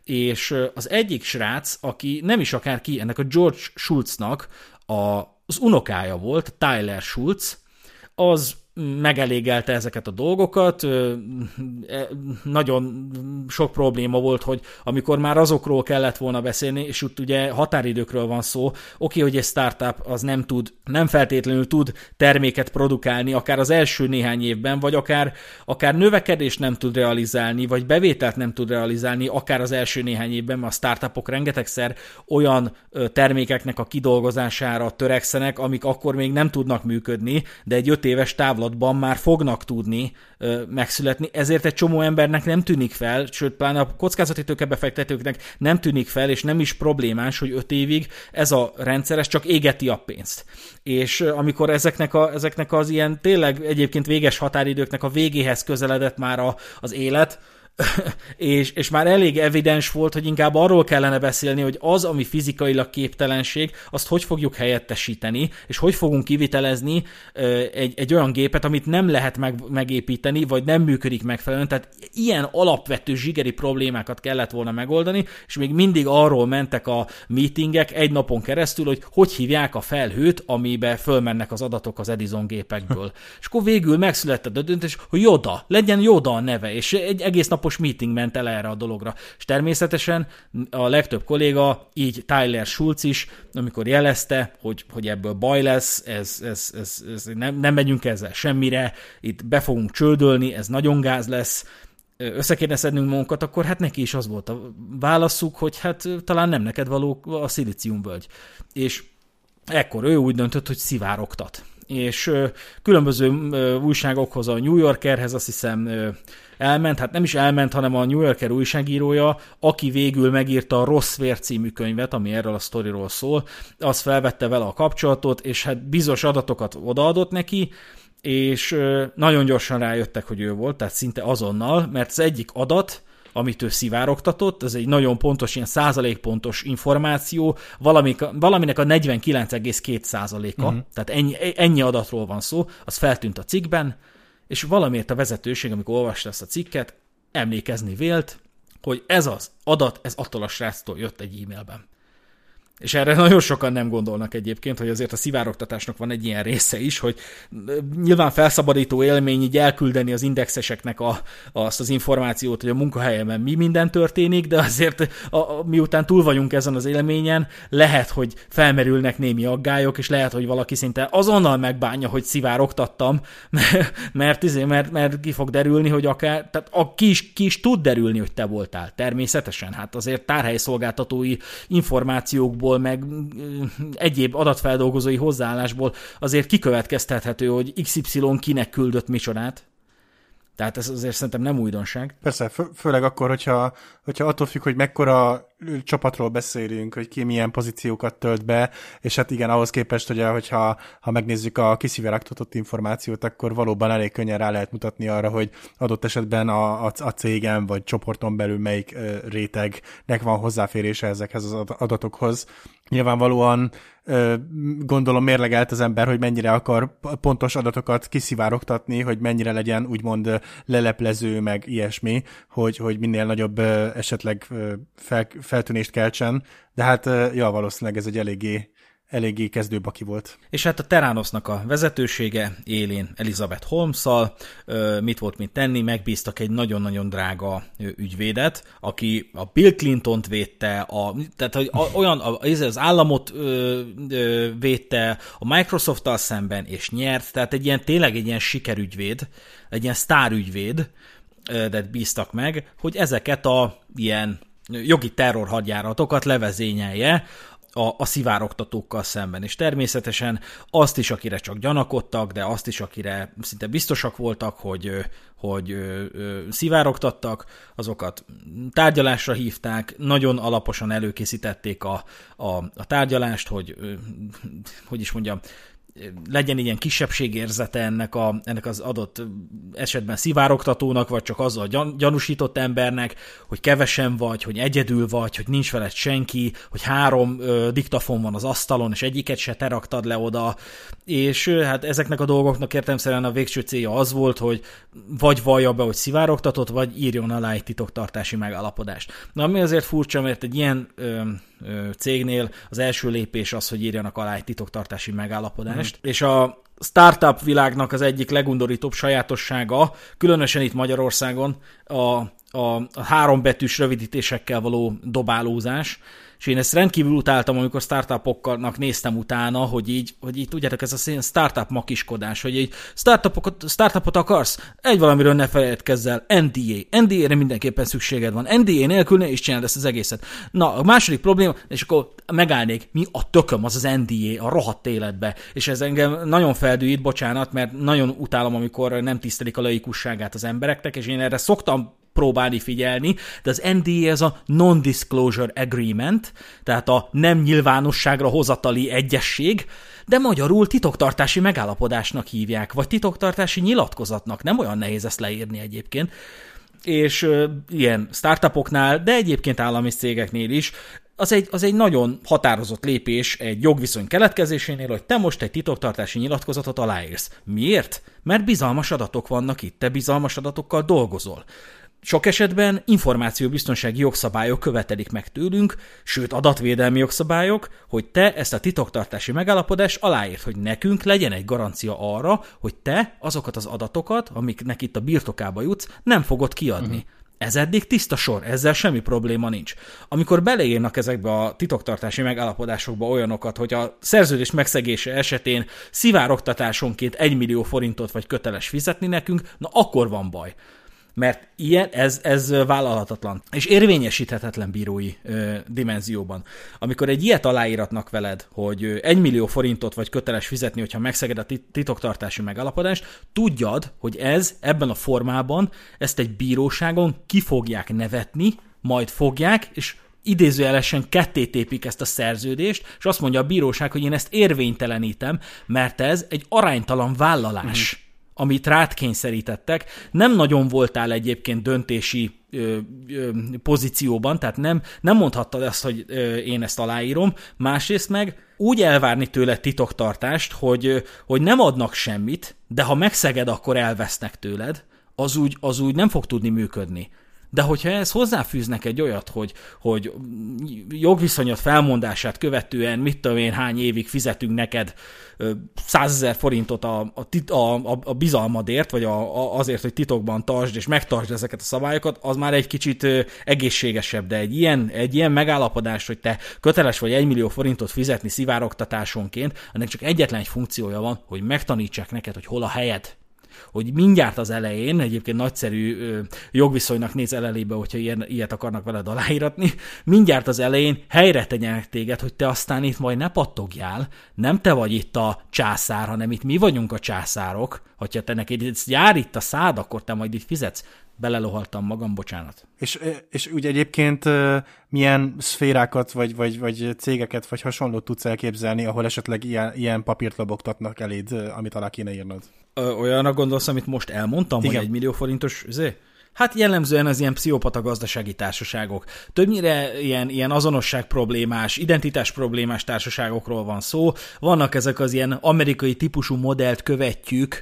És az egyik srác, aki nem is akárki, ennek a George Shultznak a, az unokája volt, Tyler Shultz, az megelégelte ezeket a dolgokat. Nagyon sok probléma volt, hogy amikor már azokról kellett volna beszélni, és ott ugye határidőkről van szó, oké, hogy egy startup az nem tud, nem feltétlenül tud terméket produkálni, akár az első néhány évben, vagy akár, akár növekedést nem tud realizálni, vagy bevételt nem tud realizálni, akár az első néhány évben, mert a startupok rengetegszer olyan termékeknek a kidolgozására törekszenek, amik akkor még nem tudnak működni, de egy öt éves távlatban már fognak tudni ö, megszületni, ezért egy csomó embernek nem tűnik fel, sőt, pláne a kockázati tőkebefektetőknek nem tűnik fel, és nem is problémás, hogy öt évig ez a rendszer, ez csak égeti a pénzt. És ö, amikor ezeknek, a, ezeknek az ilyen tényleg egyébként véges határidőknek a végéhez közeledett már a, az élet, és, és már elég evidens volt, hogy inkább arról kellene beszélni, hogy az, ami fizikailag képtelenség, azt hogy fogjuk helyettesíteni, és hogy fogunk kivitelezni egy, egy olyan gépet, amit nem lehet meg, megépíteni, vagy nem működik megfelelően. Tehát ilyen alapvető zsigeri problémákat kellett volna megoldani, és még mindig arról mentek a meetingek egy napon keresztül, hogy hogy hívják a felhőt, amiben fölmennek az adatok az Edison gépekből. És akkor végül megszületett a döntés, hogy Yoda, legyen Yoda a neve, és egy egész nap napos meeting ment el erre a dologra. És természetesen a legtöbb kolléga, így Tyler Shultz is, amikor jelezte, hogy, hogy ebből baj lesz, ez, ez, ez, ez nem, nem megyünk ezzel semmire, itt be fogunk csődölni, ez nagyon gáz lesz, össze kéne szednünk magunkat, akkor hát neki is az volt a válaszuk, hogy hát talán nem neked való a szilíciumvölgy. És ekkor ő úgy döntött, hogy szivárogtat. És különböző újságokhoz, a New Yorkerhez azt hiszem elment, hát nem is elment, hanem a New Yorker újságírója, aki végül megírta a Rossz vér című könyvet, ami erről a sztoriról szól, az felvette vele a kapcsolatot, és hát bizonyos adatokat odaadott neki, és nagyon gyorsan rájöttek, hogy ő volt, tehát szinte azonnal, mert az egyik adat, amit ő szivárogtatott, ez egy nagyon pontos, ilyen százalékpontos információ, valamik, valaminek a negyvenkilenc egész két százaléka, uh-huh. tehát ennyi, ennyi adatról van szó, az feltűnt a cikkben, és valamiért a vezetőség, amikor olvasta ezt a cikket, emlékezni vélt, hogy ez az adat, ez attól a sráctól jött egy e-mailben. És erre nagyon sokan nem gondolnak egyébként, hogy azért a szivárogtatásnak van egy ilyen része is, hogy nyilván felszabadító élmény így elküldeni az indexeseknek a, azt az információt, hogy a munkahelyemen mi minden történik, de azért a, a, miután túl vagyunk ezen az élményen, lehet, hogy felmerülnek némi aggályok, és lehet, hogy valaki szinte azonnal megbánja, hogy szivárogtattam, mert, mert, mert, mert ki fog derülni, hogy akár, tehát a, ki, is, ki is tud derülni, hogy te voltál, természetesen. Hát azért tárhelyszolgáltatói információkból, meg egyéb adatfeldolgozói hozzáállásból azért kikövetkeztethető, hogy iksz ipszilon kinek küldött micsodát. Tehát ez azért szerintem nem újdonság. Persze, fő, főleg akkor, hogyha, hogyha attól függ, hogy mekkora csapatról beszélünk, hogy ki milyen pozíciókat tölt be, és hát igen, ahhoz képest, hogy hogyha, ha megnézzük a kiszivárogtatott információt, akkor valóban elég könnyen rá lehet mutatni arra, hogy adott esetben a, a, a cégen vagy csoporton belül melyik ö, rétegnek van hozzáférése ezekhez az adatokhoz. Nyilvánvalóan ö, gondolom mérlegelt az ember, hogy mennyire akar pontos adatokat kiszivárogtatni, hogy mennyire legyen úgymond leleplező, meg ilyesmi, hogy, hogy minél nagyobb ö, esetleg ö, fel, feltűnést keltsen, de hát ja, valószínűleg ez egy eléggé, eléggé kezdőbaki volt. És hát a Theranosnak a vezetősége élén Elizabeth Holmes-szal, mit volt mit tenni, megbíztak egy nagyon-nagyon drága ügyvédet, aki a Bill Clintont védte, a, tehát hogy a, olyan az államot védte a Microsofttal szemben, és nyert, tehát egy ilyen, tényleg egy ilyen sikerügyvéd, egy ilyen sztárügyvéd, de bíztak meg, hogy ezeket a ilyen jogi terrorhadjáratokat levezényelje a, a szivárogtatókkal szemben, és természetesen azt is, akire csak gyanakodtak, de azt is, akire szinte biztosak voltak, hogy, hogy ö, ö, szivárogtattak, azokat tárgyalásra hívták, nagyon alaposan előkészítették a, a, a tárgyalást, hogy, ö, hogy is mondjam, legyen ilyen kisebbségérzete ennek, a, ennek az adott esetben szivárogtatónak, vagy csak azzal gyanúsított embernek, hogy kevesen vagy, hogy egyedül vagy, hogy nincs veled senki, hogy három ö, diktafon van az asztalon, és egyiket se te raktad le oda, és ö, hát ezeknek a dolgoknak értelemszerűen a végső célja az volt, hogy vagy vallja be, hogy szivárogtatott, vagy írjon alá egy titoktartási megállapodást. Na, ami azért furcsa, mert egy ilyen ö, cégnél az első lépés az, hogy írjanak alá egy titoktartási megállapodást, hmm. és a startup világnak az egyik legundorítóbb sajátossága, különösen itt Magyarországon, a, a, a hárombetűs rövidítésekkel való dobálózás. És én ezt rendkívül utáltam, amikor startupoknak néztem utána, hogy így, hogy így tudjátok, ez a startup makiskodás, hogy így startupot, startupot akarsz? Egy valamiről ne felejtkezz el, en dé á. en dé á-re mindenképpen szükséged van. en dé á nélkül ne is csináld ezt az egészet. Na, a második probléma, és akkor megállnék, mi a tököm az az en dé á a rohadt életbe. És ez engem nagyon feldühít, bocsánat, mert nagyon utálom, amikor nem tisztelik a laikusságát az embereknek, és én erre szoktam próbálni figyelni, de az en dé á ez a non-disclosure agreement, tehát a nem nyilvánosságra hozatali egyesség, de magyarul titoktartási megállapodásnak hívják, vagy titoktartási nyilatkozatnak. Nem olyan nehéz ezt leírni egyébként. És uh, ilyen startupoknál, de egyébként állami cégeknél is, az egy, az egy nagyon határozott lépés egy jogviszony keletkezésénél, hogy te most egy titoktartási nyilatkozatot aláírsz. Miért? Mert bizalmas adatok vannak itt, te bizalmas adatokkal dolgozol. Sok esetben információbiztonsági jogszabályok követelik meg tőlünk, sőt adatvédelmi jogszabályok, hogy te ezt a titoktartási megállapodást aláírd, hogy nekünk legyen egy garancia arra, hogy te azokat az adatokat, amiknek itt a birtokába jutsz, nem fogod kiadni. Uh-huh. Ez eddig tiszta sor, ezzel semmi probléma nincs. Amikor beleírnak ezekbe a titoktartási megállapodásokba olyanokat, hogy a szerződés megszegése esetén szivárogtatásonként egy millió forintot vagy köteles fizetni nekünk, na akkor van baj. Mert ilyen, ez, ez vállalhatatlan, és érvényesíthetetlen bírói ö, dimenzióban. Amikor egy ilyet aláíratnak veled, hogy egy millió forintot vagy köteles fizetni, hogyha megszeged a titoktartási megállapodást, tudjad, hogy ez ebben a formában, ezt egy bíróságon ki fogják nevetni, majd fogják, és idézőjelesen ketté tépik ezt a szerződést, és azt mondja a bíróság, hogy én ezt érvénytelenítem, mert ez egy aránytalan vállalás. Mm-hmm. amit rád kényszerítettek, nem nagyon voltál egyébként döntési ö, ö, pozícióban, tehát nem, nem mondhattad azt, hogy ö, én ezt aláírom, másrészt meg úgy elvárni tőle titoktartást, hogy, ö, hogy nem adnak semmit, de ha megszeged, akkor elvesznek tőled, az úgy, az úgy nem fog tudni működni. De hogyha ez hozzáfűznek egy olyat, hogy, hogy jogviszonyat felmondását követően mit tudom én hány évig fizetünk neked százezer forintot a, a, a, a bizalmadért, vagy a, a, azért, hogy titokban tartsd és megtartsd ezeket a szabályokat, az már egy kicsit egészségesebb, de egy ilyen, egy ilyen megállapodás, hogy te köteles vagy egy millió forintot fizetni szivárogtatásonként, ennek csak egyetlen egy funkciója van, hogy megtanítsák neked, hogy hol a helyed. Hogy mindjárt az elején, egyébként nagyszerű ö, jogviszonynak néz elelébe, hogyha ilyen, ilyet akarnak veled aláíratni, mindjárt az elején helyre tegyenek téged, hogy te aztán itt majd ne pattogjál, nem te vagy itt a császár, hanem itt mi vagyunk a császárok, hogyha te neked jár itt a szád, akkor te majd itt fizetsz. Belelohaltam magam, bocsánat. És, és úgy egyébként milyen szférákat, vagy, vagy, vagy cégeket, vagy hasonlót tudsz elképzelni, ahol esetleg ilyen, ilyen papírt lobogtatnak eléd, amit alá kéne írnod? Olyanra gondolsz, amit most elmondtam, igen. Hogy egy millió forintos... Zé? Hát jellemzően az ilyen pszichopata gazdasági társaságok. Többnyire ilyen, ilyen azonosság problémás, identitás problémás társaságokról van szó. Vannak ezek az ilyen amerikai típusú modellt követjük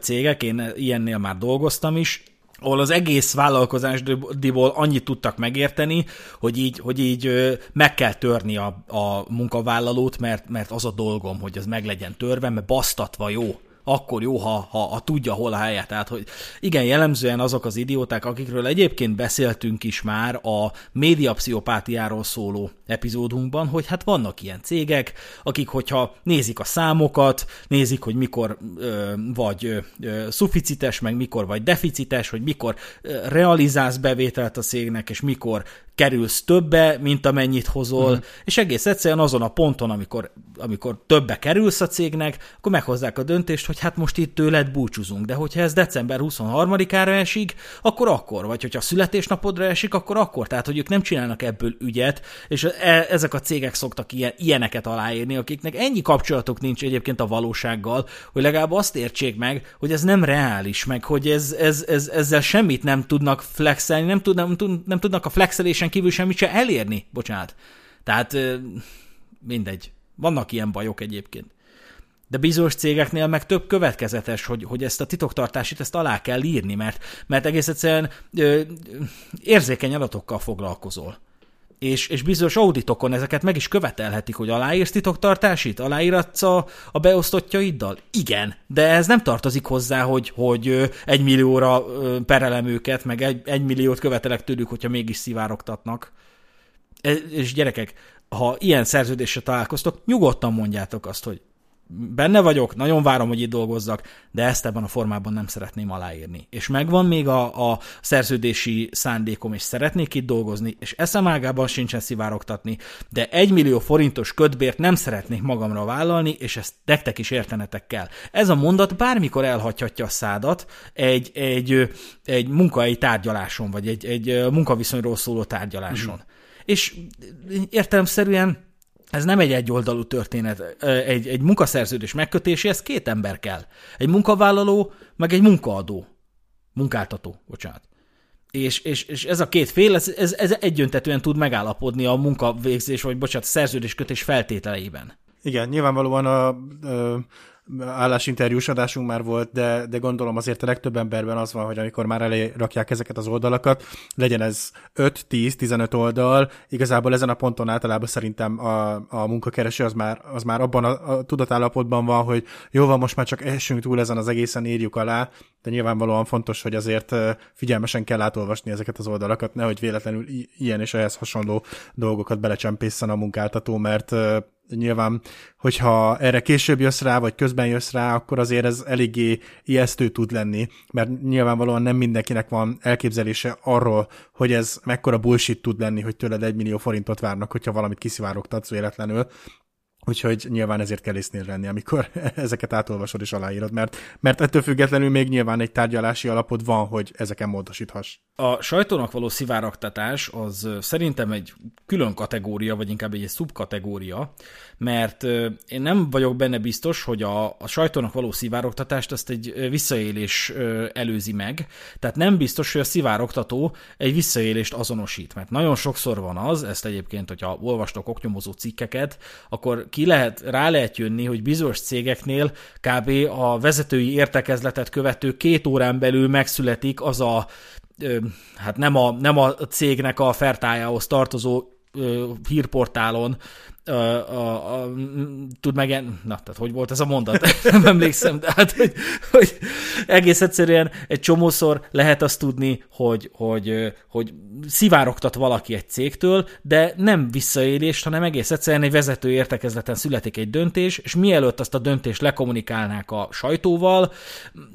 cégek, én ilyennél már dolgoztam is, ahol az egész vállalkozásdiból annyit tudtak megérteni, hogy így, hogy így meg kell törni a, a munkavállalót, mert, mert az a dolgom, hogy ez meg legyen törve, mert basztatva jó. Akkor jó, ha, ha, ha tudja, hol a helye. Tehát, hogy igen, jellemzően azok az idióták, akikről egyébként beszéltünk is már a médiapszichopátiáról szóló epizódunkban, hogy hát vannak ilyen cégek, akik, hogyha nézik a számokat, nézik, hogy mikor ö, vagy ö, szuficites, meg mikor vagy deficites, hogy mikor ö, realizálsz bevételt a cégnek, és mikor kerülsz többe, mint amennyit hozol, mm. és egész egyszerűen azon a ponton, amikor, amikor többe kerülsz a cégnek, akkor meghozzák a döntést, hogy hát most itt tőled búcsúzunk, de hogyha ez december huszonharmadikára esik, akkor akkor, vagy hogyha a születésnapodra esik, akkor akkor, tehát hogy ők nem csinálnak ebből ügyet, és e- ezek a cégek szoktak ilyen, ilyeneket aláírni, akiknek ennyi kapcsolatuk nincs egyébként a valósággal, hogy legalább azt értsék meg, hogy ez nem reális, meg hogy ez, ez, ez, ezzel semmit nem tudnak flexelni, nem, tud, nem, nem tudnak a flexelésen kívül semmit se elérni, bocsánat. Tehát mindegy. Vannak ilyen bajok egyébként. De bizonyos cégeknél meg több következetes, hogy, hogy ezt a titoktartásit ezt alá kell írni, mert, mert egész egyszerűen ö, érzékeny adatokkal foglalkozol. és, és bizonyos auditokon ezeket meg is követelhetik, hogy aláírsz titoktartásit, aláíratsz a, a beosztottjaiddal? Igen, de ez nem tartozik hozzá, hogy, hogy egy millióra perelem őket, meg egy, egy milliót követelek tőlük, hogyha mégis szivárogtatnak. És gyerekek, ha ilyen szerződésre találkoztok, nyugodtan mondjátok azt, hogy benne vagyok, nagyon várom, hogy itt dolgozzak, de ezt ebben a formában nem szeretném aláírni. És megvan még a, a szerződési szándékom, és szeretnék itt dolgozni, és eszem ágában sincsen szivárogtatni, de egy millió forintos kötbért nem szeretnék magamra vállalni, és ezt nektek is értenetek kell. Ez a mondat bármikor elhagyhatja a szádat egy, egy, egy munkai tárgyaláson, vagy egy, egy munkaviszonyról szóló tárgyaláson. Mm. És értelemszerűen ez nem egy egyoldalú történet. Egy, egy munkaszerződés megkötéséhez két ember kell. Egy munkavállaló, meg egy munkaadó. Munkáltató, bocsánat. És, és, és ez a két fél, ez, ez, ez egyöntetően tud megállapodni a munkavégzés, vagy bocsánat, szerződéskötés feltételeiben. Igen, nyilvánvalóan a, a állásinterjús adásunk már volt, de, de gondolom azért a legtöbb emberben az van, hogy amikor már elé rakják ezeket az oldalakat, legyen ez öt tíz tizenöt oldal, igazából ezen a ponton általában szerintem a, a munkakereső az már, az már abban a, a tudatállapotban van, hogy jó van, most már csak essünk túl ezen az egészen, írjuk alá, de nyilvánvalóan fontos, hogy azért figyelmesen kell átolvasni ezeket az oldalakat, nehogy véletlenül ilyen és ehhez hasonló dolgokat belecsempészen a munkáltató, mert nyilván, hogyha erre később jössz rá, vagy közben jössz rá, akkor azért ez eléggé ijesztő tud lenni, mert nyilvánvalóan nem mindenkinek van elképzelése arról, hogy ez mekkora bullshit tud lenni, hogy tőled egy millió forintot várnak, hogyha valamit kiszivárogtatsz véletlenül. Úgyhogy nyilván ezért kell észnél lenni, amikor ezeket átolvasod és aláírod, mert, mert ettől függetlenül még nyilván egy tárgyalási alapod van, hogy ezeken módosíthass. A sajtónak való szivárogtatás az szerintem egy külön kategória, vagy inkább egy szubkategória, mert én nem vagyok benne biztos, hogy a, a sajtónak való szivárogtatást azt egy visszaélés előzi meg, tehát nem biztos, hogy a szivárogtató egy visszaélést azonosít, mert nagyon sokszor van az, ezt egyébként, hogyha olvastok oknyomozó cikkeket, akkor ki lehet, rá lehet jönni, hogy bizonyos cégeknél kb. A vezetői értekezletet követő két órán belül megszületik az a, hát nem a, nem a cégnek a fertájához tartozó hírportálon a, a, a, tud meg... Na, tehát hogy volt ez a mondat? Nem emlékszem, de hát, hogy, hogy egész egyszerűen egy csomószor lehet azt tudni, hogy, hogy, hogy szivárogtat valaki egy cégtől, de nem visszaélést, hanem egész egyszerűen egy vezető értekezleten születik egy döntés, és mielőtt azt a döntést lekommunikálnák a sajtóval,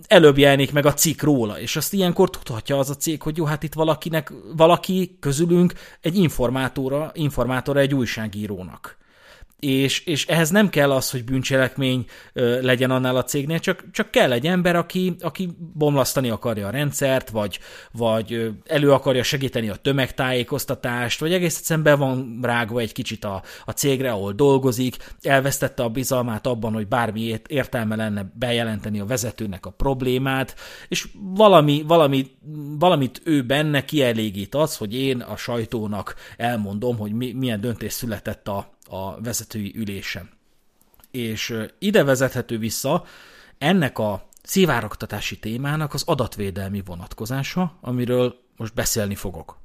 előbb jelenik meg a cikk róla, és azt ilyenkor tudhatja az a cég, hogy jó, hát itt valakinek, valaki közülünk egy informátora, informátora egy újságírónak. És, és ehhez nem kell az, hogy bűncselekmény ö, legyen annál a cégnél, csak, csak kell egy ember, aki, aki bomlasztani akarja a rendszert, vagy, vagy elő akarja segíteni a tömegtájékoztatást, vagy egész egyszerűen be van rágva egy kicsit a, a cégre, ahol dolgozik, elvesztette a bizalmát abban, hogy bármi értelme lenne bejelenteni a vezetőnek a problémát, és valami, valami, valamit ő benne kielégít az, hogy én a sajtónak elmondom, hogy mi, milyen döntés született a a vezetői ülésen. És ide vezethető vissza ennek a szivárogtatási témának az adatvédelmi vonatkozása, amiről most beszélni fogok.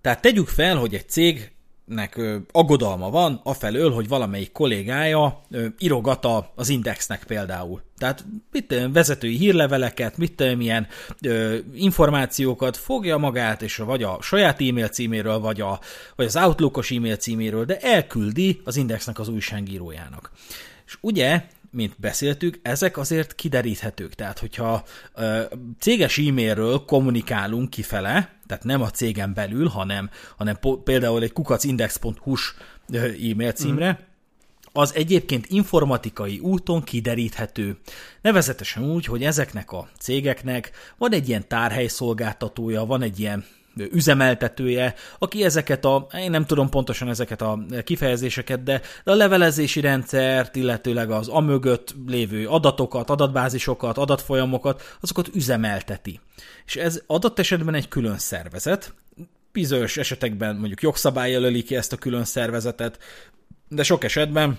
Tehát tegyük fel, hogy egy cégnek aggodalma van afelől, hogy valamelyik kollégája irogata az Indexnek például. Tehát mit tudom, vezetői hírleveleket, mit tudom, milyen ö, információkat fogja magát, és vagy a saját e-mail címéről, vagy, a, vagy az Outlook-os e-mail címéről, de elküldi az Indexnek az újságírójának. És ugye, mint beszéltük, ezek azért kideríthetők. Tehát, hogyha ö, céges e-mailről kommunikálunk kifele, tehát nem a cégen belül, hanem, hanem po- például egy kukac index pont hu-s e-mail címre, mm. az egyébként informatikai úton kideríthető. Nevezetesen úgy, hogy ezeknek a cégeknek van egy ilyen tárhelyszolgáltatója, van egy ilyen üzemeltetője, aki ezeket a, én nem tudom pontosan ezeket a kifejezéseket, de a levelezési rendszert, illetőleg az amögött lévő adatokat, adatbázisokat, adatfolyamokat, azokat üzemelteti. És ez adott esetben egy külön szervezet, bizonyos esetekben mondjuk jogszabály jelöli ki ezt a külön szervezetet, de sok esetben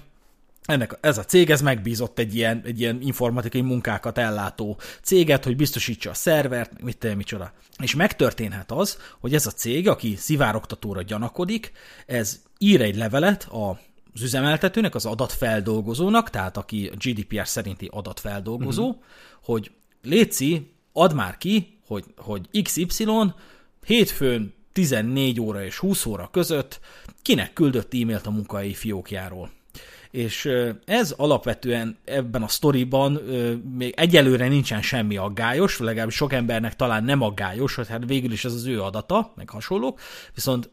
Ennek, ez a cég, ez megbízott egy ilyen, egy ilyen informatikai munkákat ellátó céget, hogy biztosítsa a szervert, mit te, micsoda. És megtörténhet az, hogy ez a cég, aki szivárogtatóra gyanakodik, ez ír egy levelet a az üzemeltetőnek, az adatfeldolgozónak, tehát aki gé dé pé er szerinti adatfeldolgozó, uh-huh. hogy léci, add már ki, hogy, hogy iksz ipszilon hétfőn tizennégy óra és húsz óra között kinek küldött e-mailt a munkahelyi fiókjáról. És ez alapvetően ebben a sztoriban még egyelőre nincsen semmi aggályos, legalábbis sok embernek talán nem aggályos, hogy hát végül is ez az ő adata, meg hasonlók, viszont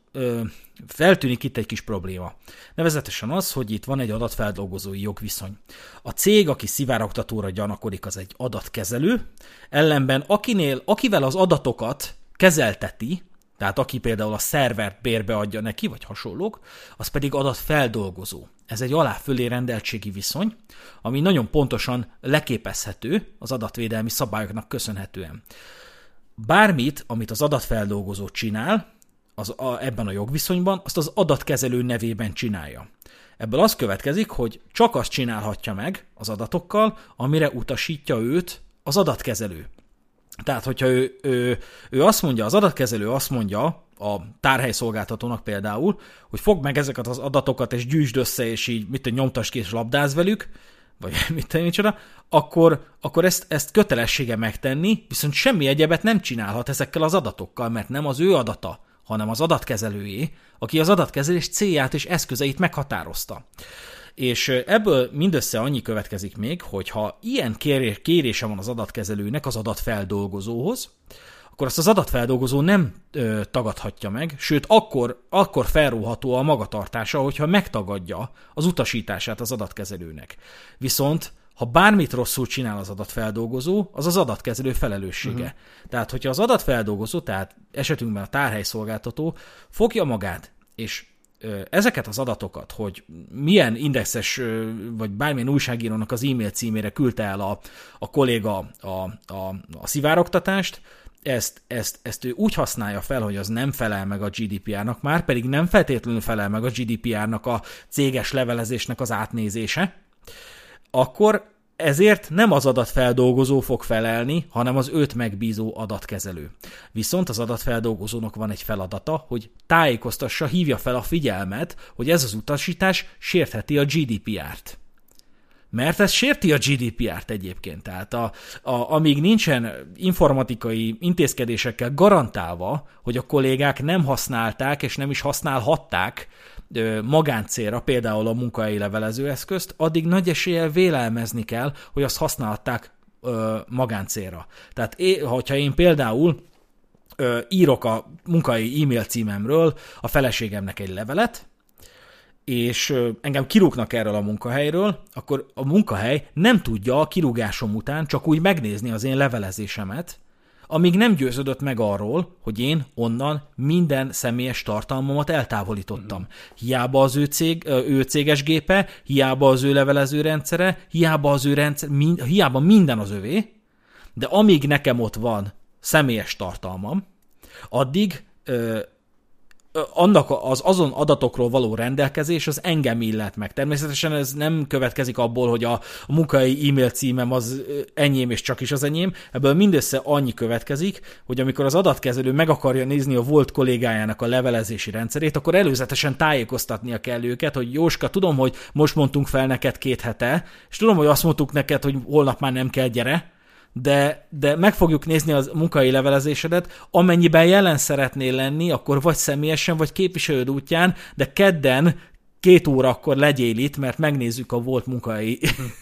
feltűnik itt egy kis probléma. Nevezetesen az, hogy itt van egy adatfeldolgozói jogviszony. A cég, aki szivárogtatóra gyanakodik, az egy adatkezelő, ellenben akinél, akivel az adatokat kezelteti, tehát aki például a szervert bérbe adja neki, vagy hasonlók, az pedig adatfeldolgozó. Ez egy alá fölé rendeltségi viszony, ami nagyon pontosan leképezhető az adatvédelmi szabályoknak köszönhetően. Bármit, amit az adatfeldolgozó csinál az a, ebben a jogviszonyban, azt az adatkezelő nevében csinálja. Ebből az következik, hogy csak azt csinálhatja meg az adatokkal, amire utasítja őt az adatkezelő. Tehát, hogyha ő, ő, ő azt mondja, az adatkezelő azt mondja a tárhelyszolgáltatónak például, hogy fogd meg ezeket az adatokat, és gyűjtsd össze, és így mit nyomtasd ki, és labdázz velük, vagy mit tenni, micsoda, akkor, akkor ezt, ezt kötelessége megtenni, viszont semmi egyebet nem csinálhat ezekkel az adatokkal, mert nem az ő adata, hanem az adatkezelőjé, aki az adatkezelés célját és eszközeit meghatározta. És ebből mindössze annyi következik még, hogy ha ilyen kérése van az adatkezelőnek az adatfeldolgozóhoz, akkor azt az adatfeldolgozó nem ö, tagadhatja meg, sőt, akkor, akkor felróható a magatartása, hogyha megtagadja az utasítását az adatkezelőnek. Viszont, ha bármit rosszul csinál az adatfeldolgozó, az az adatkezelő felelőssége. Uh-huh. Tehát, hogyha az adatfeldolgozó, tehát esetünkben a tárhelyszolgáltató fogja magát, és ezeket az adatokat, hogy milyen indexes vagy bármilyen újságírónak az e-mail címére küldte el a, a kolléga a, a, a szivárogtatást, ezt, ezt, ezt ő úgy használja fel, hogy az nem felel meg a gé dé pé er-nak, már pedig nem feltétlenül felel meg a gé dé pé er-nak a céges levelezésnek az átnézése, akkor ezért nem az adatfeldolgozó fog felelni, hanem az őt megbízó adatkezelő. Viszont az adatfeldolgozónak van egy feladata, hogy tájékoztassa, hívja fel a figyelmet, hogy ez az utasítás sértheti a gé dé pé er-t. Mert ez sérti a gé dé pé er-t egyébként. Tehát a, a, amíg nincsen informatikai intézkedésekkel garantálva, hogy a kollégák nem használták és nem is használhatták magáncélra például a munkahelyi levelezőeszközt, addig nagy eséllyel vélelmezni kell, hogy azt használták magáncélra. Tehát hogyha én például írok a munkahelyi e-mail címemről a feleségemnek egy levelet, és engem kirúgnak erről a munkahelyről, akkor a munkahely nem tudja a kirúgásom után csak úgy megnézni az én levelezésemet, amíg nem győződött meg arról, hogy én onnan minden személyes tartalmamat eltávolítottam. Hiába az ő, cég, ő céges gépe, hiába az ő levelező rendszere, hiába, az ő rendszer, mind, hiába minden az övé, de amíg nekem ott van személyes tartalmam, addig ö, annak az azon adatokról való rendelkezés az engem illet meg. Természetesen ez nem következik abból, hogy a munkai e-mail címem az enyém és csak is az enyém. Ebből mindössze annyi következik, hogy amikor az adatkezelő meg akarja nézni a volt kollégájának a levelezési rendszerét, akkor előzetesen tájékoztatnia kell őket, hogy Jóska, tudom, hogy most mondtunk fel neked két hete, és tudom, hogy azt mondtuk neked, hogy holnap már nem kell, gyere, De, de meg fogjuk nézni az munkai levelezésedet, amennyiben jelen szeretnél lenni, akkor vagy személyesen, vagy képviselőd útján, de kedden két órakor legyél itt, mert megnézzük a volt munkai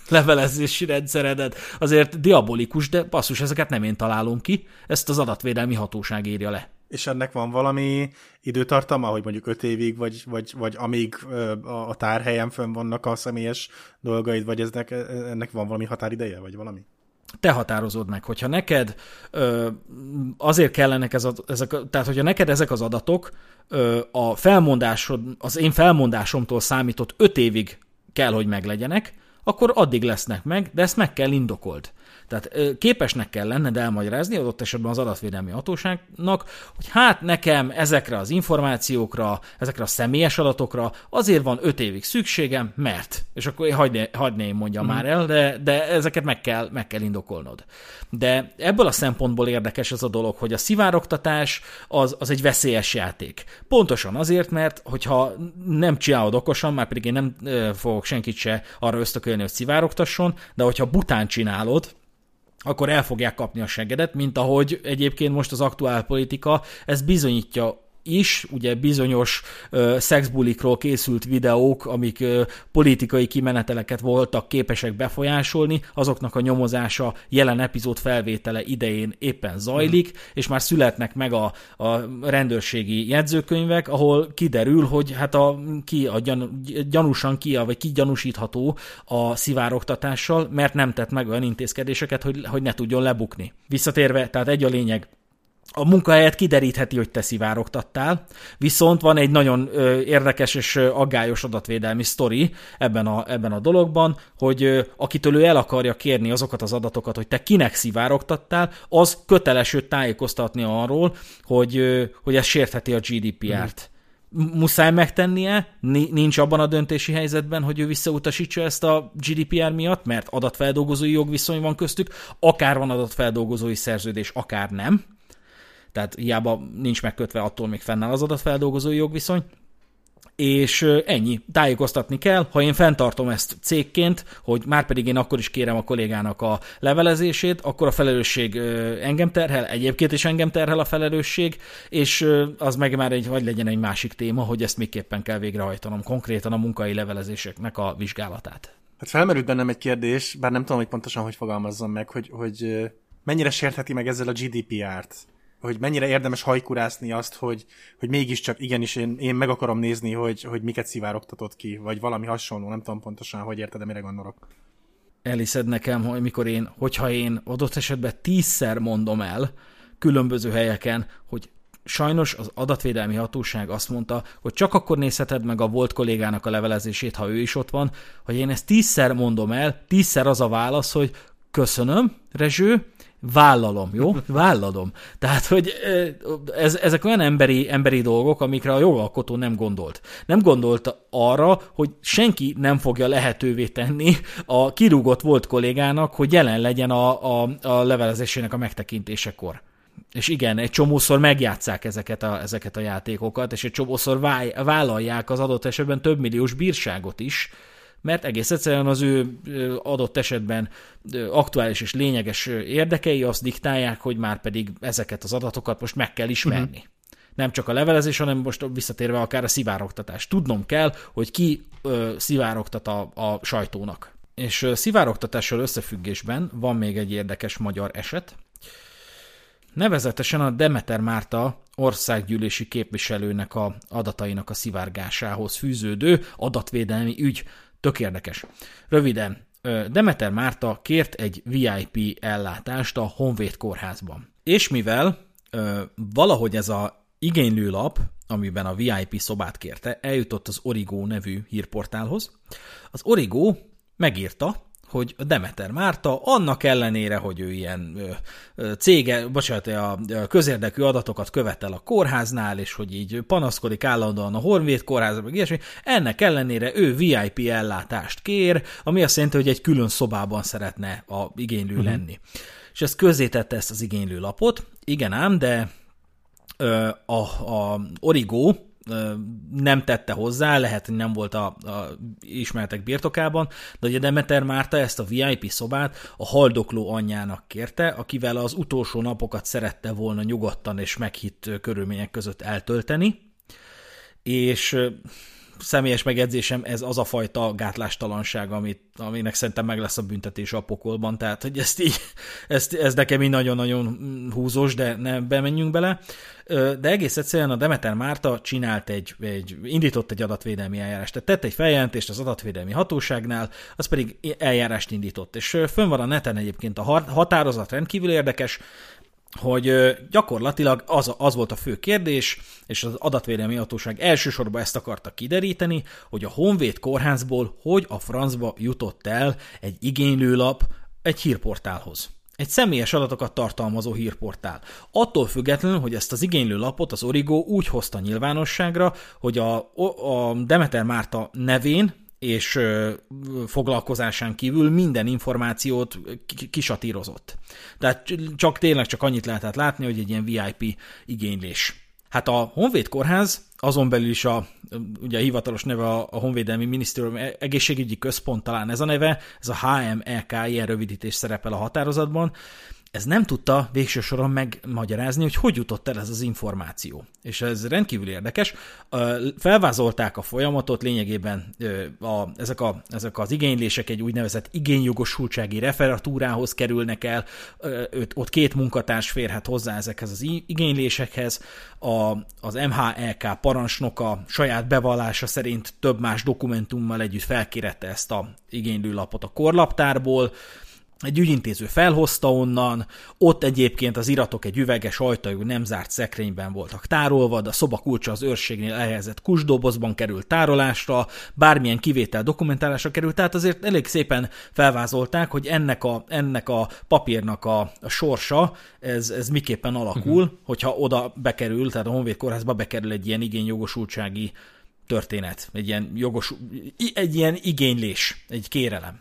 levelezési rendszeredet. Azért diabolikus, de basszus, ezeket nem én találom ki, ezt az adatvédelmi hatóság írja le. És ennek van valami időtartama, hogy mondjuk öt évig, vagy, vagy, vagy amíg a tárhelyen fönn vannak a személyes dolgaid, vagy eznek, ennek van valami határideje, vagy valami? Te határozod meg, hogyha neked ö, azért kellenek ez a, ezek, tehát hogyha neked ezek az adatok ö, a felmondásod, az én felmondásomtól számított öt évig kell, hogy meglegyenek, akkor addig lesznek meg, de ezt meg kell indokold. Tehát képesnek kell lenned elmagyarázni adott esetben az adatvédelmi hatóságnak, hogy hát nekem ezekre az információkra, ezekre a személyes adatokra azért van öt évig szükségem, mert, és akkor hagyné, hagyné én mondjam mm. már el, de, de ezeket meg kell, meg kell indokolnod. De ebből a szempontból érdekes ez a dolog, hogy a szivárogtatás az, az egy veszélyes játék. Pontosan azért, mert hogyha nem csinálod okosan, már pedig én nem fogok senkit se arra ösztökölni, hogy szivárogtasson, de hogyha bután csinálod, akkor el fogják kapni a seggedet, mint ahogy egyébként most az aktuál politika ezt bizonyítja is, ugye bizonyos ö, szexbulikról készült videók, amik ö, politikai kimeneteleket voltak képesek befolyásolni, azoknak a nyomozása jelen epizód felvétele idején éppen zajlik, hmm. és már születnek meg a, a rendőrségi jegyzőkönyvek, ahol kiderül, hogy hát a, ki a gyan, gyanúsan ki, a, vagy ki gyanúsítható a szivárogtatással, mert nem tett meg olyan intézkedéseket, hogy, hogy ne tudjon lebukni. Visszatérve, tehát egy a lényeg, a munkahelyet kiderítheti, hogy te szivárogtattál, viszont van egy nagyon érdekes és aggályos adatvédelmi sztori ebben a, ebben a dologban, hogy akitől ő el akarja kérni azokat az adatokat, hogy te kinek szivárogtattál, az köteles őt tájékoztatni arról, hogy, hogy ez sértheti a gé dé pé ert. Muszáj megtennie, nincs abban a döntési helyzetben, hogy ő visszautasítsa ezt a gé dé pé er miatt, mert adatfeldolgozói jogviszony van köztük, akár van adatfeldolgozói szerződés, akár nem. Tehát hiába nincs megkötve, attól még fennáll az adatfeldolgozói jogviszony, és ennyi, tájékoztatni kell. Ha én fenntartom ezt cégként, hogy már pedig én akkor is kérem a kollégának a levelezését, akkor a felelősség engem terhel, egyébként is engem terhel a felelősség, és az meg már egy, vagy legyen egy másik téma, hogy ezt miképpen kell végrehajtanom konkrétan a munkai levelezéseknek a vizsgálatát. Hát felmerült bennem egy kérdés, bár nem tudom, hogy pontosan hogy fogalmazzam meg, hogy, hogy mennyire sértheti meg ezzel a gé dé pé ert? Hogy mennyire érdemes hajkurászni azt, hogy, hogy mégiscsak igenis én, én meg akarom nézni, hogy, hogy miket szivárogtatott ki, vagy valami hasonló, nem tudom pontosan, hogy érted, de mire gondolok. Eliszed nekem, hogy mikor én, hogyha én adott esetben tízszer mondom el különböző helyeken, hogy sajnos az adatvédelmi hatóság azt mondta, hogy csak akkor nézheted meg a volt kollégának a levelezését, ha ő is ott van, hogy én ezt tízszer mondom el, tízszer az a válasz, hogy köszönöm, Rezső, vállalom, jó? Vállalom. Tehát, hogy ez, ezek olyan emberi, emberi dolgok, amikre a jogalkotó nem gondolt. Nem gondolt arra, hogy senki nem fogja lehetővé tenni a kirúgott volt kollégának, hogy jelen legyen a, a, a levelezésének a megtekintésekor. És igen, egy csomószor megjátsszák ezeket a, ezeket a játékokat, és egy csomószor vállalják az adott esetben több milliós bírságot is, mert egész egyszerűen az ő adott esetben aktuális és lényeges érdekei azt diktálják, hogy már pedig ezeket az adatokat most meg kell ismerni. Uh-huh. Nem csak a levelezés, hanem most visszatérve akár a szivárogtatás. Tudnom kell, hogy ki ö, szivárogtat a, a sajtónak. És szivárogtatással összefüggésben van még egy érdekes magyar eset. Nevezetesen a Demeter Márta országgyűlési képviselőnek a adatainak a szivárgásához fűződő adatvédelmi ügy. Tök érdekes. Röviden, Demeter Márta kért egy vé i pé ellátást a Honvéd Kórházban. És mivel valahogy ez a igénylőlap, amiben a vé i pé szobát kérte, eljutott az Origo nevű hírportálhoz, az Origo megírta, hogy Demeter Márta annak ellenére, hogy ő ilyen cége, bocsánat, a közérdekű adatokat követel a kórháznál, és hogy így panaszkodik állandóan a Honvéd Kórházban, meg ilyesmi, ennek ellenére ő vé i pé ellátást kér, ami azt jelenti, hogy egy külön szobában szeretne a igénylő uh-huh. lenni. És ezt közzétette ezt az igénylő lapot, igen ám, de a, a Origo nem tette hozzá, lehet, hogy nem volt a, a ismeretek birtokában, de ugye Demeter Márta ezt a vé i pé szobát a haldokló anyjának kérte, akivel az utolsó napokat szerette volna nyugodtan és meghitt körülmények között eltölteni, és személyes megjegyzésem, ez az a fajta gátlástalanság, amit, aminek szerintem meg lesz a büntetés a pokolban, tehát hogy ezt így, ezt, ez nekem így nagyon-nagyon húzós, de ne bemenjünk bele. De egész egyszerűen a Demeter Márta csinált egy, egy indított egy adatvédelmi eljárást, tehát tett egy feljelentést az adatvédelmi hatóságnál, az pedig eljárást indított, és fönn van a neten egyébként a határozat, rendkívül érdekes, hogy gyakorlatilag az, az volt a fő kérdés, és az adatvédelmi hatóság elsősorban ezt akarta kideríteni, hogy a Honvéd Kórházból hogy a francba jutott el egy igénylőlap egy hírportálhoz. Egy személyes adatokat tartalmazó hírportál. Attól függetlenül, hogy ezt az igénylő lapot az Origo úgy hozta nyilvánosságra, hogy a, a Demeter Márta nevén és foglalkozásán kívül minden információt kisatírozott. Tehát csak tényleg csak annyit lehetett látni, hogy egy ilyen vé i pé igénylés. Hát a Honvéd Kórház, azon belül is a, ugye a hivatalos neve a Honvédelmi Minisztérium Egészségügyi Központ, talán ez a neve, ez a há em el ká, ilyen rövidítés szerepel a határozatban, ez nem tudta végső soron megmagyarázni, hogy hogy jutott el ez az információ. És ez rendkívül érdekes. Felvázolták a folyamatot, lényegében a, ezek, a, ezek az igénylések egy úgynevezett igényjogosultsági referatúrához kerülnek el, ott két munkatárs férhet hozzá ezekhez az igénylésekhez, a, az em há el ká parancsnoka saját bevallása szerint több más dokumentummal együtt felkérette ezt a igénylőlapot a korlaptárból, egy ügyintéző felhozta onnan, ott egyébként az iratok egy üveges ajtajú nem zárt szekrényben voltak tárolva, de a szoba kulcsa az őrségnél elhelyezett kusdobozban került tárolásra, bármilyen kivétel dokumentálásra került, tehát azért elég szépen felvázolták, hogy ennek a, ennek a papírnak a, a sorsa, ez, ez miképpen alakul, uh-huh. hogyha oda bekerül, tehát a Honvéd Kórházba bekerül egy ilyen igényjogosultsági történet, egy ilyen, jogos, egy ilyen igénylés, egy kérelem.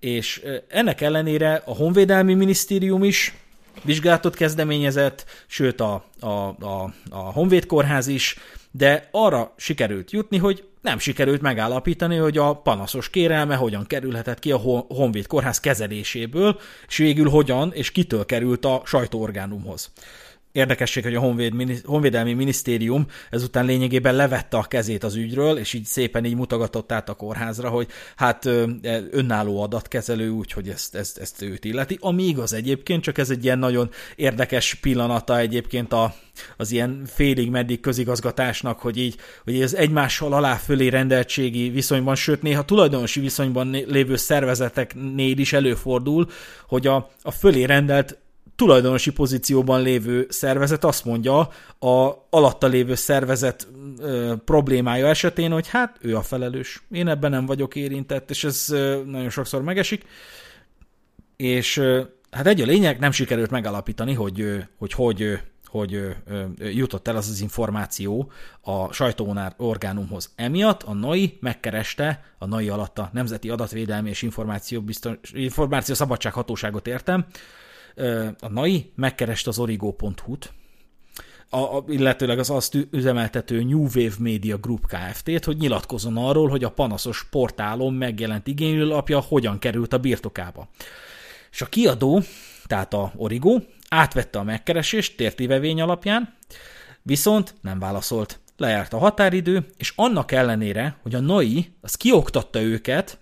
És ennek ellenére a Honvédelmi Minisztérium is vizsgálatot kezdeményezett, sőt a, a, a, a Honvéd Kórház is, de arra sikerült jutni, hogy nem sikerült megállapítani, hogy a panaszos kérelme hogyan kerülhetett ki a Honvéd Kórház kezeléséből, és végül hogyan és kitől került a sajtóorgánumhoz. Érdekesség, hogy a Honvéd, Honvédelmi Minisztérium ezután lényegében levette a kezét az ügyről, és így szépen így mutogatott át a kórházra, hogy hát önálló adatkezelő, úgyhogy ezt, ezt, ezt őt illeti. Ami igaz egyébként, csak ez egy ilyen nagyon érdekes pillanata egyébként a, az ilyen félig-meddig közigazgatásnak, hogy így hogy az egymással alá fölé rendeltségi viszonyban, sőt néha tulajdonosi viszonyban lévő szervezeteknél is előfordul, hogy a, a fölé rendelt tulajdonosi pozícióban lévő szervezet azt mondja a alatta lévő szervezet ö, problémája esetén, hogy hát ő a felelős, én ebben nem vagyok érintett, és ez ö, nagyon sokszor megesik, és ö, hát egy a lényeg, nem sikerült megalapítani, hogy ö, hogy, hogy, ö, hogy ö, ö, jutott el az az információ a sajtóorgánumhoz. Emiatt a nai megkereste, a nai alatt a Nemzeti Adatvédelmi és Információ Szabadság Hatóságot értem, a nai megkereste az origo pont hu-t, a, illetőleg az azt üzemeltető New Wave Media Group Kft-t, hogy nyilatkozzon arról, hogy a panaszos portálon megjelent igénylőlapja hogyan került a birtokába. És a kiadó, tehát a Origo, átvette a megkeresést tértívevény alapján, viszont nem válaszolt. Lejárt a határidő, és annak ellenére, hogy a nai az kioktatta őket,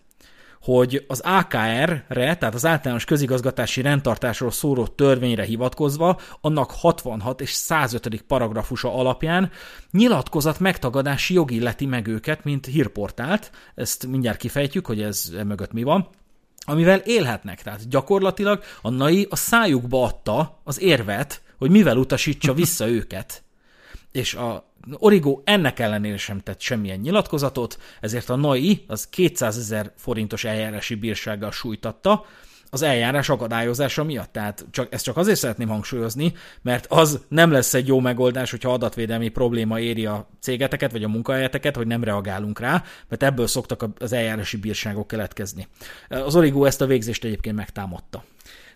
hogy az á ká er-re, tehát az általános közigazgatási rendtartásról szóló törvényre hivatkozva, annak hatvanhat és százötödik paragrafusa alapján nyilatkozat megtagadási jog illeti meg őket, mint hírportált, ezt mindjárt kifejtjük, hogy ez mögött mi van, amivel élhetnek. Tehát gyakorlatilag a nai a szájukba adta az érvet, hogy mivel utasítsa vissza őket. És a Origo ennek ellenére sem tett semmilyen nyilatkozatot, ezért a nai az kétszázezer forintos eljárási bírsággal sújtatta az eljárás akadályozása miatt. Tehát csak, ezt csak azért szeretném hangsúlyozni, mert az nem lesz egy jó megoldás, hogyha adatvédelmi probléma éri a cégeteket vagy a munkahelyeteket, hogy nem reagálunk rá, mert ebből szoktak az eljárási bírságok keletkezni. Az Origo ezt a végzést egyébként megtámadta.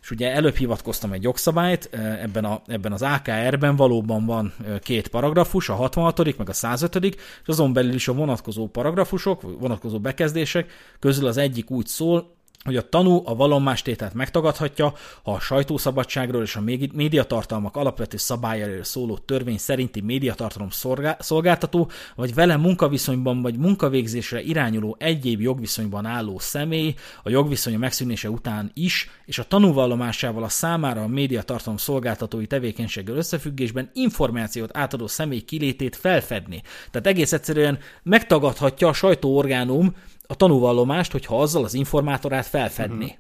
És ugye előbb hivatkoztam egy jogszabályt, ebben, a, ebben az á ká er-ben valóban van két paragrafus, a hatvanhatodik meg a százötödik és azon belül is a vonatkozó paragrafusok, vonatkozó bekezdések közül az egyik úgy szól, hogy a tanú a vallomástételt megtagadhatja, ha a sajtószabadságról és a médiatartalmak alapvető szabályairól szóló törvény szerinti médiatartalom szolgáltató, vagy vele munkaviszonyban vagy munkavégzésre irányuló egyéb jogviszonyban álló személy a jogviszonya megszűnése után is, és a tanúvallomásával a számára a médiatartalom szolgáltatói tevékenységgel összefüggésben információt átadó személy kilétét felfedni. Tehát egész egyszerűen megtagadhatja a sajtóorgánum a tanúvallomást, hogyha azzal az informátorát felfedni. Uh-huh.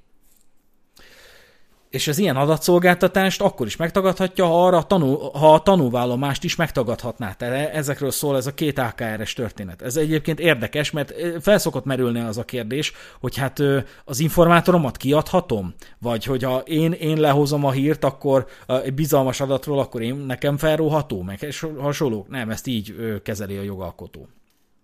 és az ilyen adatszolgáltatást akkor is megtagadhatja, ha, arra tanul, ha a tanúvállomást is megtagadhatná. Tehát ezekről szól ez a két á ká er-es történet. Ez egyébként érdekes, mert felszokott merülni az a kérdés, hogy hát az informátoromat kiadhatom? Vagy hogyha én, én lehozom a hírt, akkor egy bizalmas adatról, akkor én nekem felróható, meg hasonló. Nem, ezt így kezeli a jogalkotó.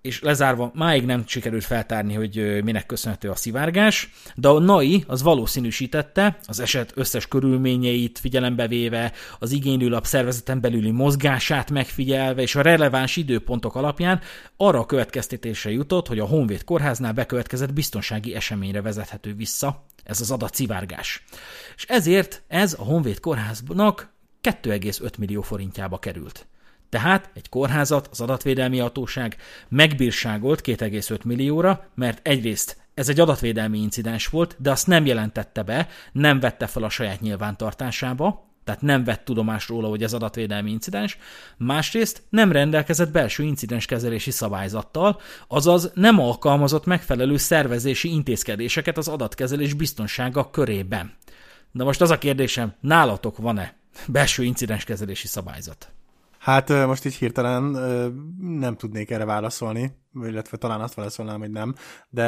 És lezárva, máig nem sikerült feltárni, hogy minek köszönhető a szivárgás, de a en á i há az valószínűsítette, az eset összes körülményeit figyelembe véve, az igénylőlap szervezeten belüli mozgását megfigyelve, és a releváns időpontok alapján arra a következtetésre jutott, hogy a Honvéd Kórháznál bekövetkezett biztonsági eseményre vezethető vissza ez az adatszivárgás. És ezért ez a Honvéd Kórháznak két egész öt millió forintjába került. Tehát egy kórházat az adatvédelmi hatóság megbírságolt két egész öt millióra, mert egyrészt ez egy adatvédelmi incidens volt, de azt nem jelentette be, nem vette fel a saját nyilvántartásába, tehát nem vett tudomást róla, hogy ez adatvédelmi incidens, másrészt nem rendelkezett belső incidenskezelési szabályzattal, azaz nem alkalmazott megfelelő szervezési intézkedéseket az adatkezelés biztonsága körében. De most az a kérdésem, nálatok van-e belső incidenskezelési szabályzat? Hát most így hirtelen nem tudnék erre válaszolni, illetve talán azt válaszolnám, hogy nem, de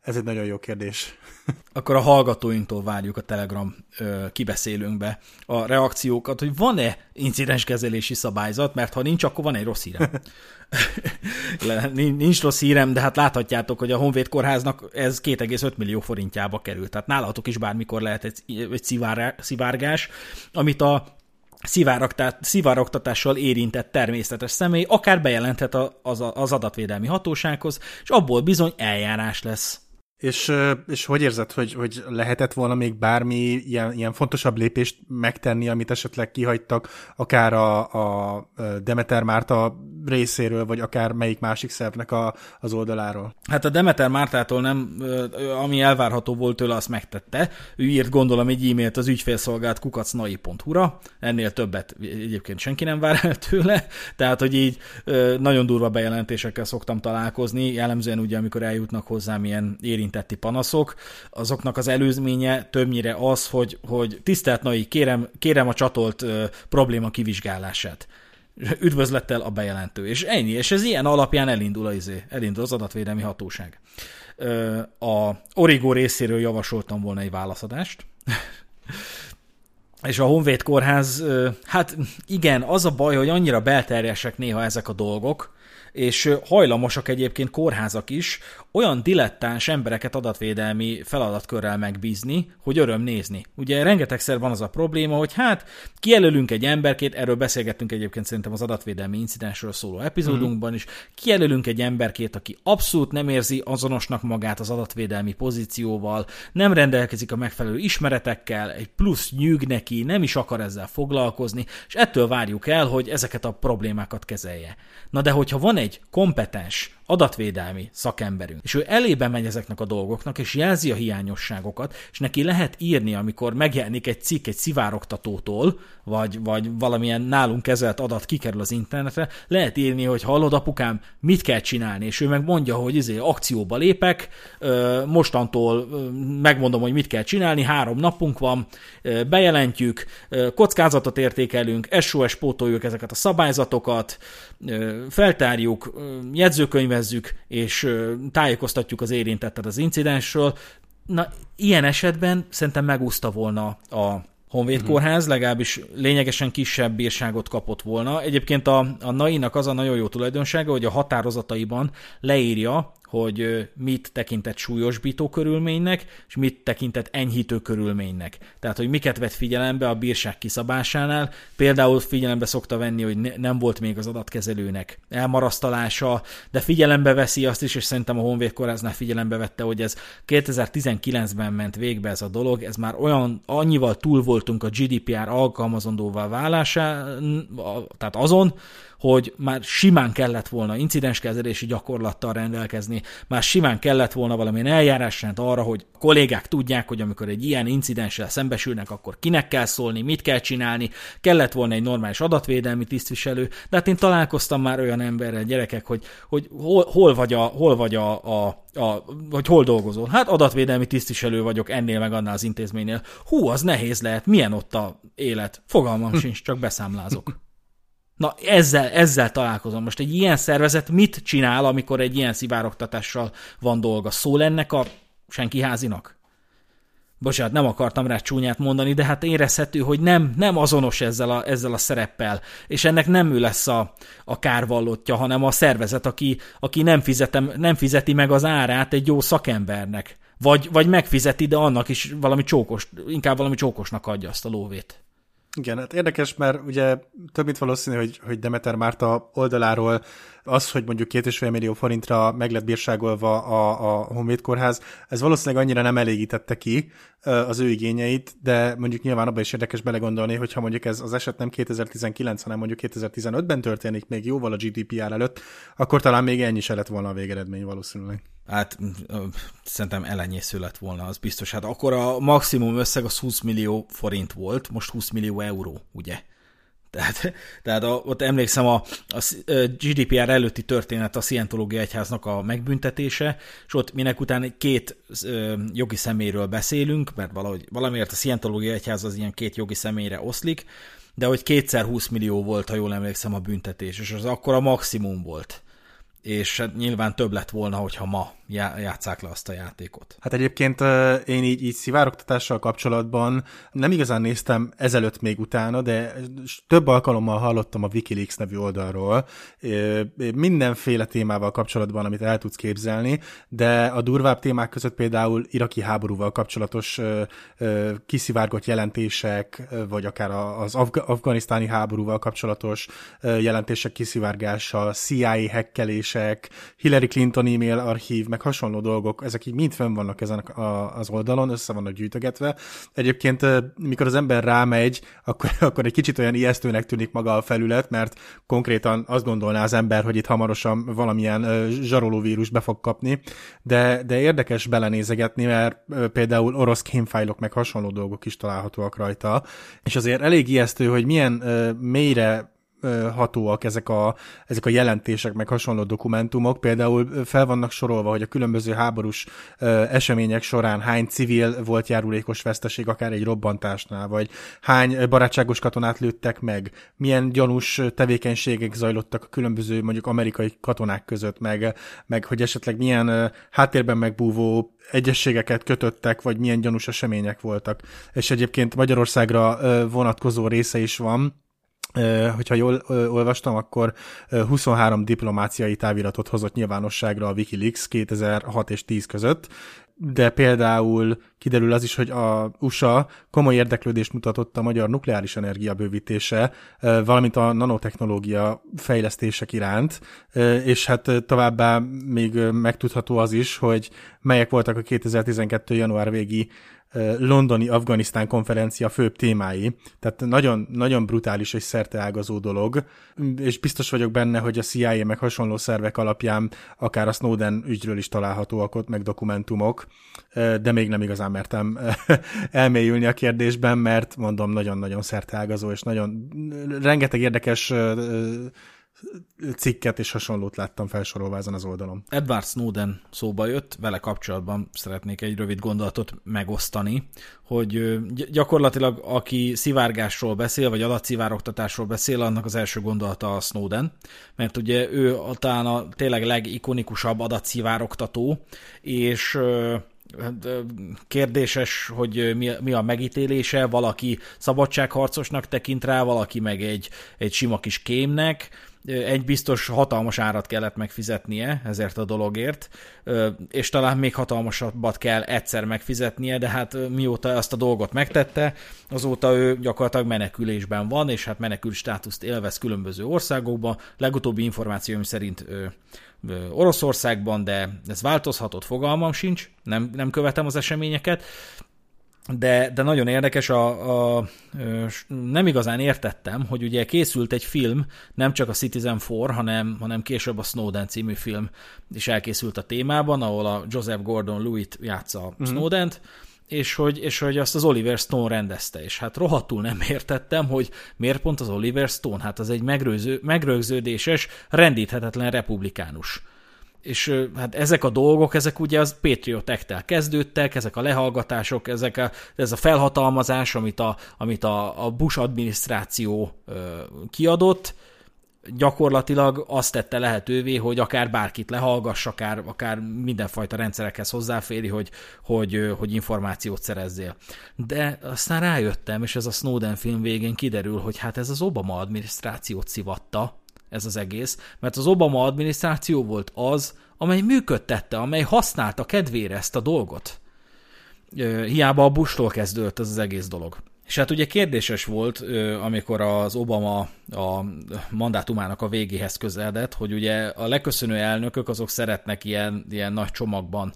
ez egy nagyon jó kérdés. Akkor a hallgatóinktól várjuk a Telegram kibeszélőnkbe a reakciókat, hogy van-e incidenskezelési szabályzat, mert ha nincs, akkor van egy rossz hírem. Nincs rossz hírem, de hát láthatjátok, hogy a Honvéd Kórháznak ez két egész öt millió forintjába került. Tehát nálatok is bármikor lehet egy, egy szivárgás, amit a szivárogtatással érintett természetes személy akár bejelenthet az, az adatvédelmi hatósághoz, és abból bizony eljárás lesz. És, és hogy érzed, hogy, hogy lehetett volna még bármi ilyen, ilyen fontosabb lépést megtenni, amit esetleg kihagytak, akár a, a Demeter Márta részéről, vagy akár melyik másik szervnek a, az oldaláról? Hát a Demeter Mártától nem, ami elvárható volt tőle, azt megtette. Ő írt, gondolom, egy e-mailt az ügyfélszolgált kukac nai pont hu-ra, ennél többet egyébként senki nem vár el tőle, tehát hogy így nagyon durva bejelentésekkel szoktam találkozni, jellemzően ugye, amikor eljutnak hozzám ilyen érintések, tetti panaszok, azoknak az előzménye többnyire az, hogy, hogy tisztelt nai, kérem, kérem a csatolt ö, probléma kivizsgálását. Üdvözlettel a bejelentő. És ennyi, és ez ilyen alapján elindul, izé, elindul az adatvédelmi hatóság. Ö, a Origo részéről javasoltam volna egy válaszadást, és a Honvéd Kórház, ö, hát igen, az a baj, hogy annyira belterjesek néha ezek a dolgok, és hajlamosak egyébként kórházak is olyan dilettáns embereket adatvédelmi feladatkörrel megbízni, hogy öröm nézni. Ugye rengetegszer van az a probléma, hogy hát kijelölünk egy emberkét, erről beszélgettünk egyébként szerintem az adatvédelmi incidensről szóló epizódunkban is, kijelölünk egy emberkét, aki abszolút nem érzi azonosnak magát az adatvédelmi pozícióval, nem rendelkezik a megfelelő ismeretekkel, egy plusz nyűg neki, nem is akar ezzel foglalkozni, és ettől várjuk el, hogy ezeket a problémákat kezelje. Na de hogyha van egy kompetens adatvédelmi szakemberünk, és ő elébe megy ezeknek a dolgoknak, és jelzi a hiányosságokat, és neki lehet írni, amikor megjelenik egy cikk egy szivárogtatótól, vagy, vagy valamilyen nálunk kezelt adat kikerül az internetre, lehet írni, hogy hallod apukám, mit kell csinálni, és ő meg mondja, hogy izé, akcióba lépek, mostantól megmondom, hogy mit kell csinálni, három napunk van, bejelentjük, kockázatot értékelünk, es o es pótoljuk ezeket a szabályzatokat, feltárjuk, jegyzőkönyvet és tájékoztatjuk az érintettet az incidensről. Na, ilyen esetben szerintem megúszta volna a Honvéd Kórház, legalábbis lényegesen kisebb bírságot kapott volna. Egyébként a, a en á i há-nak az a nagyon jó tulajdonsága, hogy a határozataiban leírja, hogy mit tekintett súlyosbító körülménynek, és mit tekintett enyhítő körülménynek. Tehát, hogy miket vett figyelembe a bírság kiszabásánál. Például figyelembe szokta venni, hogy ne, nem volt még az adatkezelőnek elmarasztalása, de figyelembe veszi azt is, és szerintem a Honvéd Kórháznál figyelembe vette, hogy ez kétezer-tizenkilencben ment végbe ez a dolog, ez már olyan, annyival túl voltunk a gé dé pé er alkalmazandóvá válásán, tehát azon, hogy már simán kellett volna incidenskezelési gyakorlattal rendelkezni, már simán kellett volna valamilyen eljárásrend arra, hogy kollégák tudják, hogy amikor egy ilyen incidenssel szembesülnek, akkor kinek kell szólni, mit kell csinálni, kellett volna egy normális adatvédelmi tisztviselő, de hát én találkoztam már olyan emberrel, gyerekek, hogy, hogy hol, hol vagy a, hol vagy a, a A, vagy hol dolgozol? Hát adatvédelmi tisztviselő vagyok ennél meg annál az intézménynél. Hú, az nehéz lehet, milyen ott a élet? Fogalmam sincs, csak beszámlázok. Na ezzel, ezzel találkozom. Most egy ilyen szervezet mit csinál, amikor egy ilyen szivárogtatással van dolga? Szól ennek a senki házinak? Bocsánat, nem akartam rá csúnyát mondani, de hát érezhető, hogy nem, nem azonos ezzel a, ezzel a szereppel, és ennek nem ő lesz a, a kárvallottja, hanem a szervezet, aki, aki nem, fizetem, nem fizeti meg az árát egy jó szakembernek, vagy, vagy megfizeti, de annak is valami csókos, inkább valami csókosnak adja azt a lóvét. Igen, hát érdekes, mert ugye több mint valószínű, hogy, hogy Demeter Márta oldaláról az, hogy mondjuk két és fél millió forintra meg lett bírságolva a, a Honvéd Kórház, ez valószínűleg annyira nem elégítette ki az ő igényeit, de mondjuk nyilván abban is érdekes belegondolni, hogyha mondjuk ez az eset nem kétezer-tizenkilenc, hanem mondjuk kétezer-tizenötben történik, még jóval a gé dé pé er előtt, akkor talán még ennyi se lett volna a végeredmény valószínűleg. Hát szerintem elenyésző lett volna, az biztos. Hát akkor a maximum összeg az húsz millió forint volt, most húsz millió euró, ugye? Tehát, tehát a, ott emlékszem, a, a gé dé pé er előtti történet a Szientológia Egyháznak a megbüntetése, és ott minek után két ö, jogi személyről beszélünk, mert valahogy, valamiért a Szientológia Egyház az ilyen két jogi személyre oszlik, de hogy kétszer húsz millió volt, ha jól emlékszem, a büntetés, és az akkor a maximum volt. És nyilván több lett volna, hogyha ma játsszák le azt a játékot. Hát egyébként én így, így szivárogtatással kapcsolatban nem igazán néztem ezelőtt még utána, de több alkalommal hallottam a WikiLeaks nevű oldalról, mindenféle témával kapcsolatban, amit el tudsz képzelni, de a durvább témák között például iraki háborúval kapcsolatos kiszivárgott jelentések, vagy akár az afga- afganisztáni háborúval kapcsolatos jelentések kiszivárgása, C I A hekkelések, Hillary Clinton e-mail archív, meg hasonló dolgok, ezek így mind fenn vannak ezen a, az oldalon, össze vannak gyűjtögetve. Egyébként, mikor az ember rámegy, akkor, akkor egy kicsit olyan ijesztőnek tűnik maga a felület, mert konkrétan azt gondolná az ember, hogy itt hamarosan valamilyen zsarolóvírus be fog kapni, de, de érdekes belenézegetni, mert például orosz kémfájlok, meg hasonló dolgok is találhatóak rajta, és azért elég ijesztő, hogy milyen mélyre hatóak ezek a, ezek a jelentések, meg hasonló dokumentumok. Például fel vannak sorolva, hogy a különböző háborús események során hány civil volt járulékos veszteség, akár egy robbantásnál, vagy hány barátságos katonát lőttek meg, milyen gyanús tevékenységek zajlottak a különböző mondjuk amerikai katonák között, meg, meg hogy esetleg milyen háttérben megbúvó egyességeket kötöttek, vagy milyen gyanús események voltak. És egyébként Magyarországra vonatkozó része is van, hogyha jól olvastam, akkor huszonhárom diplomáciai táviratot hozott nyilvánosságra a WikiLeaks kétezer-hat és tíz között, de például kiderül az is, hogy a u es á komoly érdeklődést mutatott a magyar nukleáris energia bővítése, valamint a nanotechnológia fejlesztések iránt, és hát továbbá még megtudható az is, hogy melyek voltak a kétezer-tizenkettő január végi londoni Afganisztán konferencia főbb témái. Tehát nagyon, nagyon brutális és szerteágazó dolog, és biztos vagyok benne, hogy a C I A meg hasonló szervek alapján akár a Snowden ügyről is találhatóak ott, meg dokumentumok, de még nem igazán mertem elmélyülni a kérdésben, mert mondom, nagyon-nagyon szerteágazó, és nagyon rengeteg érdekes cikket és hasonlót láttam felsorolva ezen az oldalon. Edward Snowden szóba jött, vele kapcsolatban szeretnék egy rövid gondolatot megosztani, hogy gyakorlatilag aki szivárgásról beszél, vagy adatszivárogtatásról beszél, annak az első gondolata a Snowden, mert ugye ő talán a tényleg legikonikusabb adatszivárogtató, és kérdéses, hogy mi a megítélése, valaki szabadságharcosnak tekint rá, valaki meg egy, egy sima kis kémnek. Egy biztos hatalmas árat kellett megfizetnie ezért a dologért, és talán még hatalmasabbat kell egyszer megfizetnie, de hát mióta azt a dolgot megtette, azóta ő gyakorlatilag menekülésben van, és hát menekült státuszt élvez különböző országokban. Legutóbbi információim szerint Oroszországban, de ez változhatott, fogalmam sincs, nem, nem követem az eseményeket. De, de nagyon érdekes, a, a, nem igazán értettem, hogy ugye készült egy film, nem csak a Citizen Four, hanem, hanem később a Snowden című film is elkészült a témában, ahol a Joseph Gordon-Lewitt játsza mm-hmm. Snowdent, és hogy, és hogy azt az Oliver Stone rendezte, és hát rohadtul nem értettem, hogy miért pont az Oliver Stone, hát az egy megrőző, megrögződéses, rendíthetetlen republikánus. És hát ezek a dolgok, ezek ugye az Patriot Act-tel kezdődtek, ezek a lehallgatások, ezek a, ez a felhatalmazás, amit a, amit a, a Bush adminisztráció ö, kiadott, gyakorlatilag azt tette lehetővé, hogy akár bárkit lehallgass, akár, akár mindenfajta rendszerekhez hozzáféri, hogy, hogy, hogy információt szerezzél. De aztán rájöttem, és ez a Snowden film végén kiderül, hogy hát ez az Obama adminisztrációt szivatta, ez az egész, mert az Obama adminisztráció volt az, amely működtette, amely használta kedvére ezt a dolgot. Hiába a Bushtól kezdődött ez az egész dolog. És hát ugye kérdéses volt, amikor az Obama a mandátumának a végéhez közeledett, hogy ugye a leköszönő elnökök azok szeretnek ilyen, ilyen nagy csomagban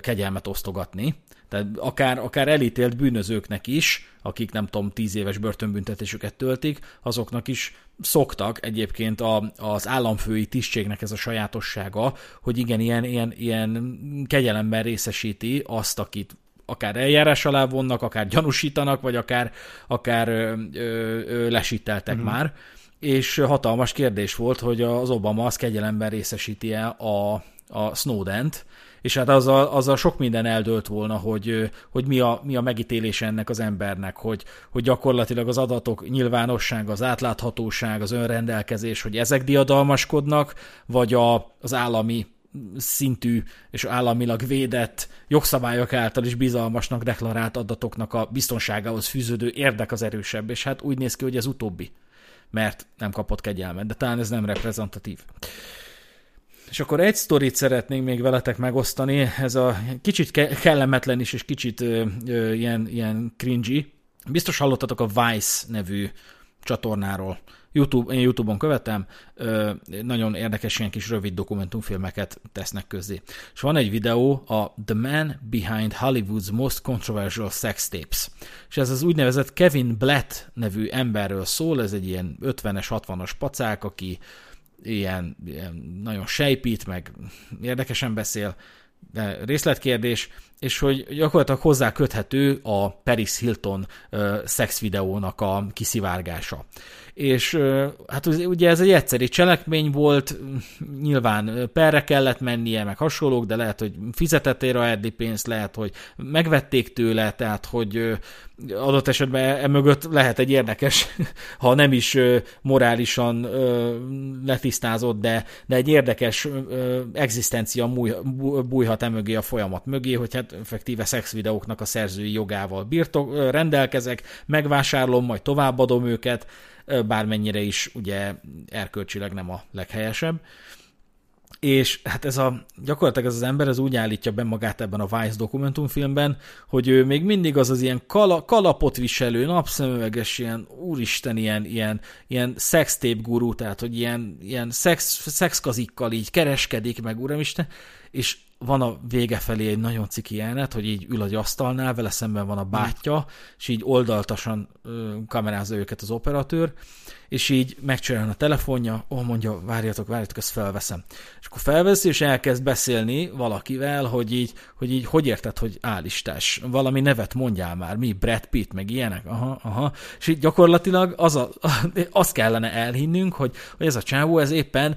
kegyelmet osztogatni. Tehát akár, akár elítélt bűnözőknek is, akik nem tudom, tíz éves börtönbüntetésüket töltik, azoknak is szoktak egyébként a, az államfői tisztségnek ez a sajátossága, hogy igen, ilyen, ilyen, ilyen kegyelemben részesíti azt, akit akár eljárás alá vonnak, akár gyanúsítanak, vagy akár, akár ö, ö, ö, lesíteltek mm. már. És hatalmas kérdés volt, hogy az Obama az kegyelemben részesíti-e a, a Snowdent, és hát azzal, azzal sok minden eldőlt volna, hogy, hogy mi, a, mi a megítélése ennek az embernek, hogy, hogy gyakorlatilag az adatok nyilvánossága, az átláthatóság, az önrendelkezés, hogy ezek diadalmaskodnak, vagy a, az állami szintű és államilag védett jogszabályok által is bizalmasnak deklarált adatoknak a biztonságához fűződő érdek az erősebb, és hát úgy néz ki, hogy ez utóbbi, mert nem kapott kegyelmet, de talán ez nem reprezentatív. És akkor egy sztorit szeretnénk még veletek megosztani, ez a kicsit ke- kellemetlen is, és kicsit ö, ö, ilyen, ilyen cringy. Biztos hallottatok a Vice nevű csatornáról. YouTube, én YouTube-on követem, ö, nagyon érdekes ilyen kis rövid dokumentumfilmeket tesznek közzé. És van egy videó, a The Man Behind Hollywood's Most Controversial Sex Tapes. És ez az úgynevezett Kevin Blatt nevű emberről szól, ez egy ilyen ötvenes, hatvanas pacák, aki Ilyen, ilyen nagyon sejpít, meg érdekesen beszél, de részletkérdés, és hogy gyakorlatilag hozzá köthető a Paris Hilton uh, szex videónak a kiszivárgása. És uh, hát ugye ez egy egyszeri cselekmény volt, nyilván perre kellett mennie, meg hasonlók, de lehet, hogy fizetett érre a erdi pénzt, lehet, hogy megvették tőle, tehát hogy uh, adott esetben emögött lehet egy érdekes, ha nem is uh, morálisan uh, letisztázott, de, de egy érdekes uh, egzisztencia bújhat emögé a folyamat mögé, hogy hát effektíve szexvideóknak a szerzői jogával birtok, rendelkezek, megvásárolom, majd továbbadom őket, bármennyire is ugye erkölcsileg nem a leghelyesebb. És hát ez a, gyakorlatilag ez az ember ez úgy állítja be magát ebben a Vice dokumentumfilmben, hogy ő még mindig az az ilyen kala, kalapot viselő, napszemüveges, ilyen úristen, ilyen, ilyen, ilyen szextép gurú, tehát hogy ilyen, ilyen szex, szexkazikkal így kereskedik meg, uramisten, és van a vége felé egy nagyon ciki jelenet, hogy így ül az asztalnál, vele szemben van a bátyja, és így oldaltasan kamerázza őket az operatőr, és így megcsinálja a telefonja, ó, mondja, várjatok, várjatok, ezt felveszem. És akkor felveszi, és elkezd beszélni valakivel, hogy így, hogy így, hogy érted, hogy állistás, valami nevet mondjál már, mi, Brad Pitt, meg ilyenek, aha, aha, és így gyakorlatilag az a, azt kellene elhinnünk, hogy, hogy ez a csávó, ez éppen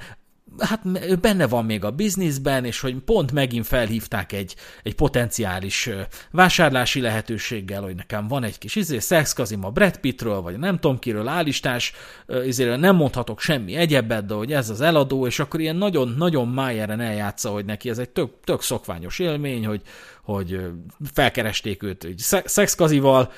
hát benne van még a bizniszben, és hogy pont megint felhívták egy, egy potenciális vásárlási lehetőséggel, hogy nekem van egy kis izé, szexkazim a Brad Pittről, vagy nem tudom kiről, állistás, izéről nem mondhatok semmi egyebet, de hogy ez az eladó, és akkor ilyen nagyon-nagyon májeren eljátsza, hogy neki ez egy tök, tök szokványos élmény, hogy, hogy felkeresték őt egy szexkazival,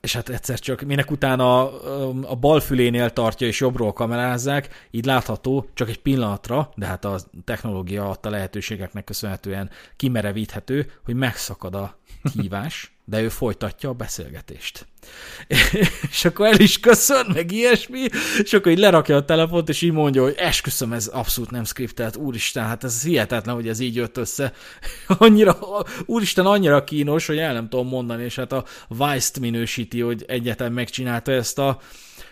és hát egyszer csak minek utána a, a bal fülénél tartja és jobbról kamerázzák, így látható csak egy pillanatra, de hát a technológia adta lehetőségeknek köszönhetően kimerevíthető, hogy megszakad a hívás, de ő folytatja a beszélgetést. És akkor el is köszön, meg ilyesmi, és akkor így lerakja a telefont, és így mondja, hogy esküszöm, ez abszolút nem skriptelt, úristen, hát ez hihetetlen, hogy ez így jött össze. Annyira, úristen, annyira kínos, hogy el nem tudom mondani, és hát a Vice-t minősíti, hogy egyetem megcsinálta ezt a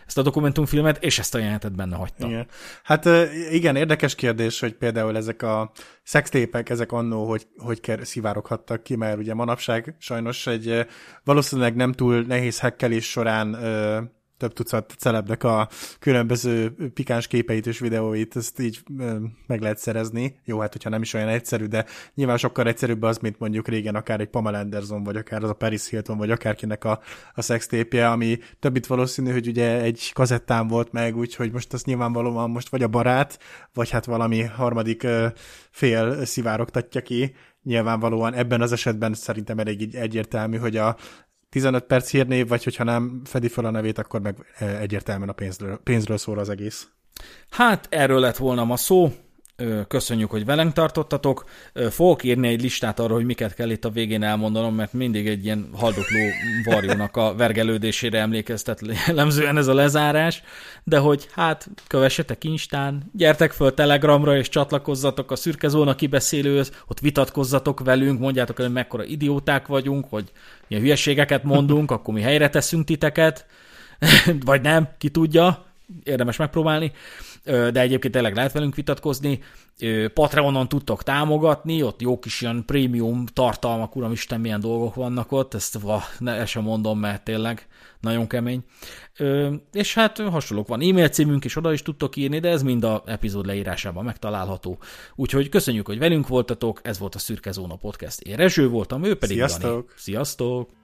ezt a dokumentumfilmet, és ezt a jelenetet benne hagyta. Igen. Hát igen, érdekes kérdés, hogy például ezek a szextépek, ezek annó, hogy, hogy szivároghattak ki, mert ugye manapság sajnos egy valószínűleg nem túl nehéz hekkelés során ö, több tucat celebnek a különböző pikáns képeit és videóit, ezt így ö, meg lehet szerezni. Jó, hát hogyha nem is olyan egyszerű, de nyilván sokkal egyszerűbb az, mint mondjuk régen akár egy Pamela Anderson, vagy akár az a Paris Hilton, vagy akárkinek a, a szextépje, ami több itt valószínű, hogy ugye egy kazettán volt meg, úgyhogy most azt nyilvánvalóan most vagy a barát, vagy hát valami harmadik ö, fél szivárogtatja ki. Nyilvánvalóan ebben az esetben szerintem elég egyértelmű, hogy a tizenöt perc hírnév, vagy hogyha nem fedi fel a nevét, akkor meg egyértelműen a pénzről, pénzről szól az egész. Hát erről lett volna ma szó. Köszönjük, hogy velünk tartottatok. Fogok írni egy listát arra, hogy miket kell itt a végén elmondanom, mert mindig egy ilyen haldokló varjónak a vergelődésére emlékeztet jellemzően ez a lezárás, de hogy hát kövessetek Instán, gyertek föl Telegramra és csatlakozzatok a Szürkezóna kibeszélőhöz, ott vitatkozzatok velünk, mondjátok el, hogy mekkora idióták vagyunk, hogy ilyen hülyeségeket mondunk, akkor mi helyre teszünk titeket, vagy nem, ki tudja, érdemes megpróbálni. De egyébként tényleg lehet velünk vitatkozni. Patreonon tudtok támogatni, ott jó kis ilyen prémium tartalmak, uramisten, milyen dolgok vannak ott, ezt va, ne sem mondom, mert tényleg nagyon kemény. És hát hasonlók van, e-mail címünk is, oda is tudtok írni, de ez mind a epizód leírásában megtalálható. Úgyhogy köszönjük, hogy velünk voltatok, ez volt a Szürkezóna Podcast. Én Rezső voltam, ő pedig Dani. Sziasztok! Sziasztok!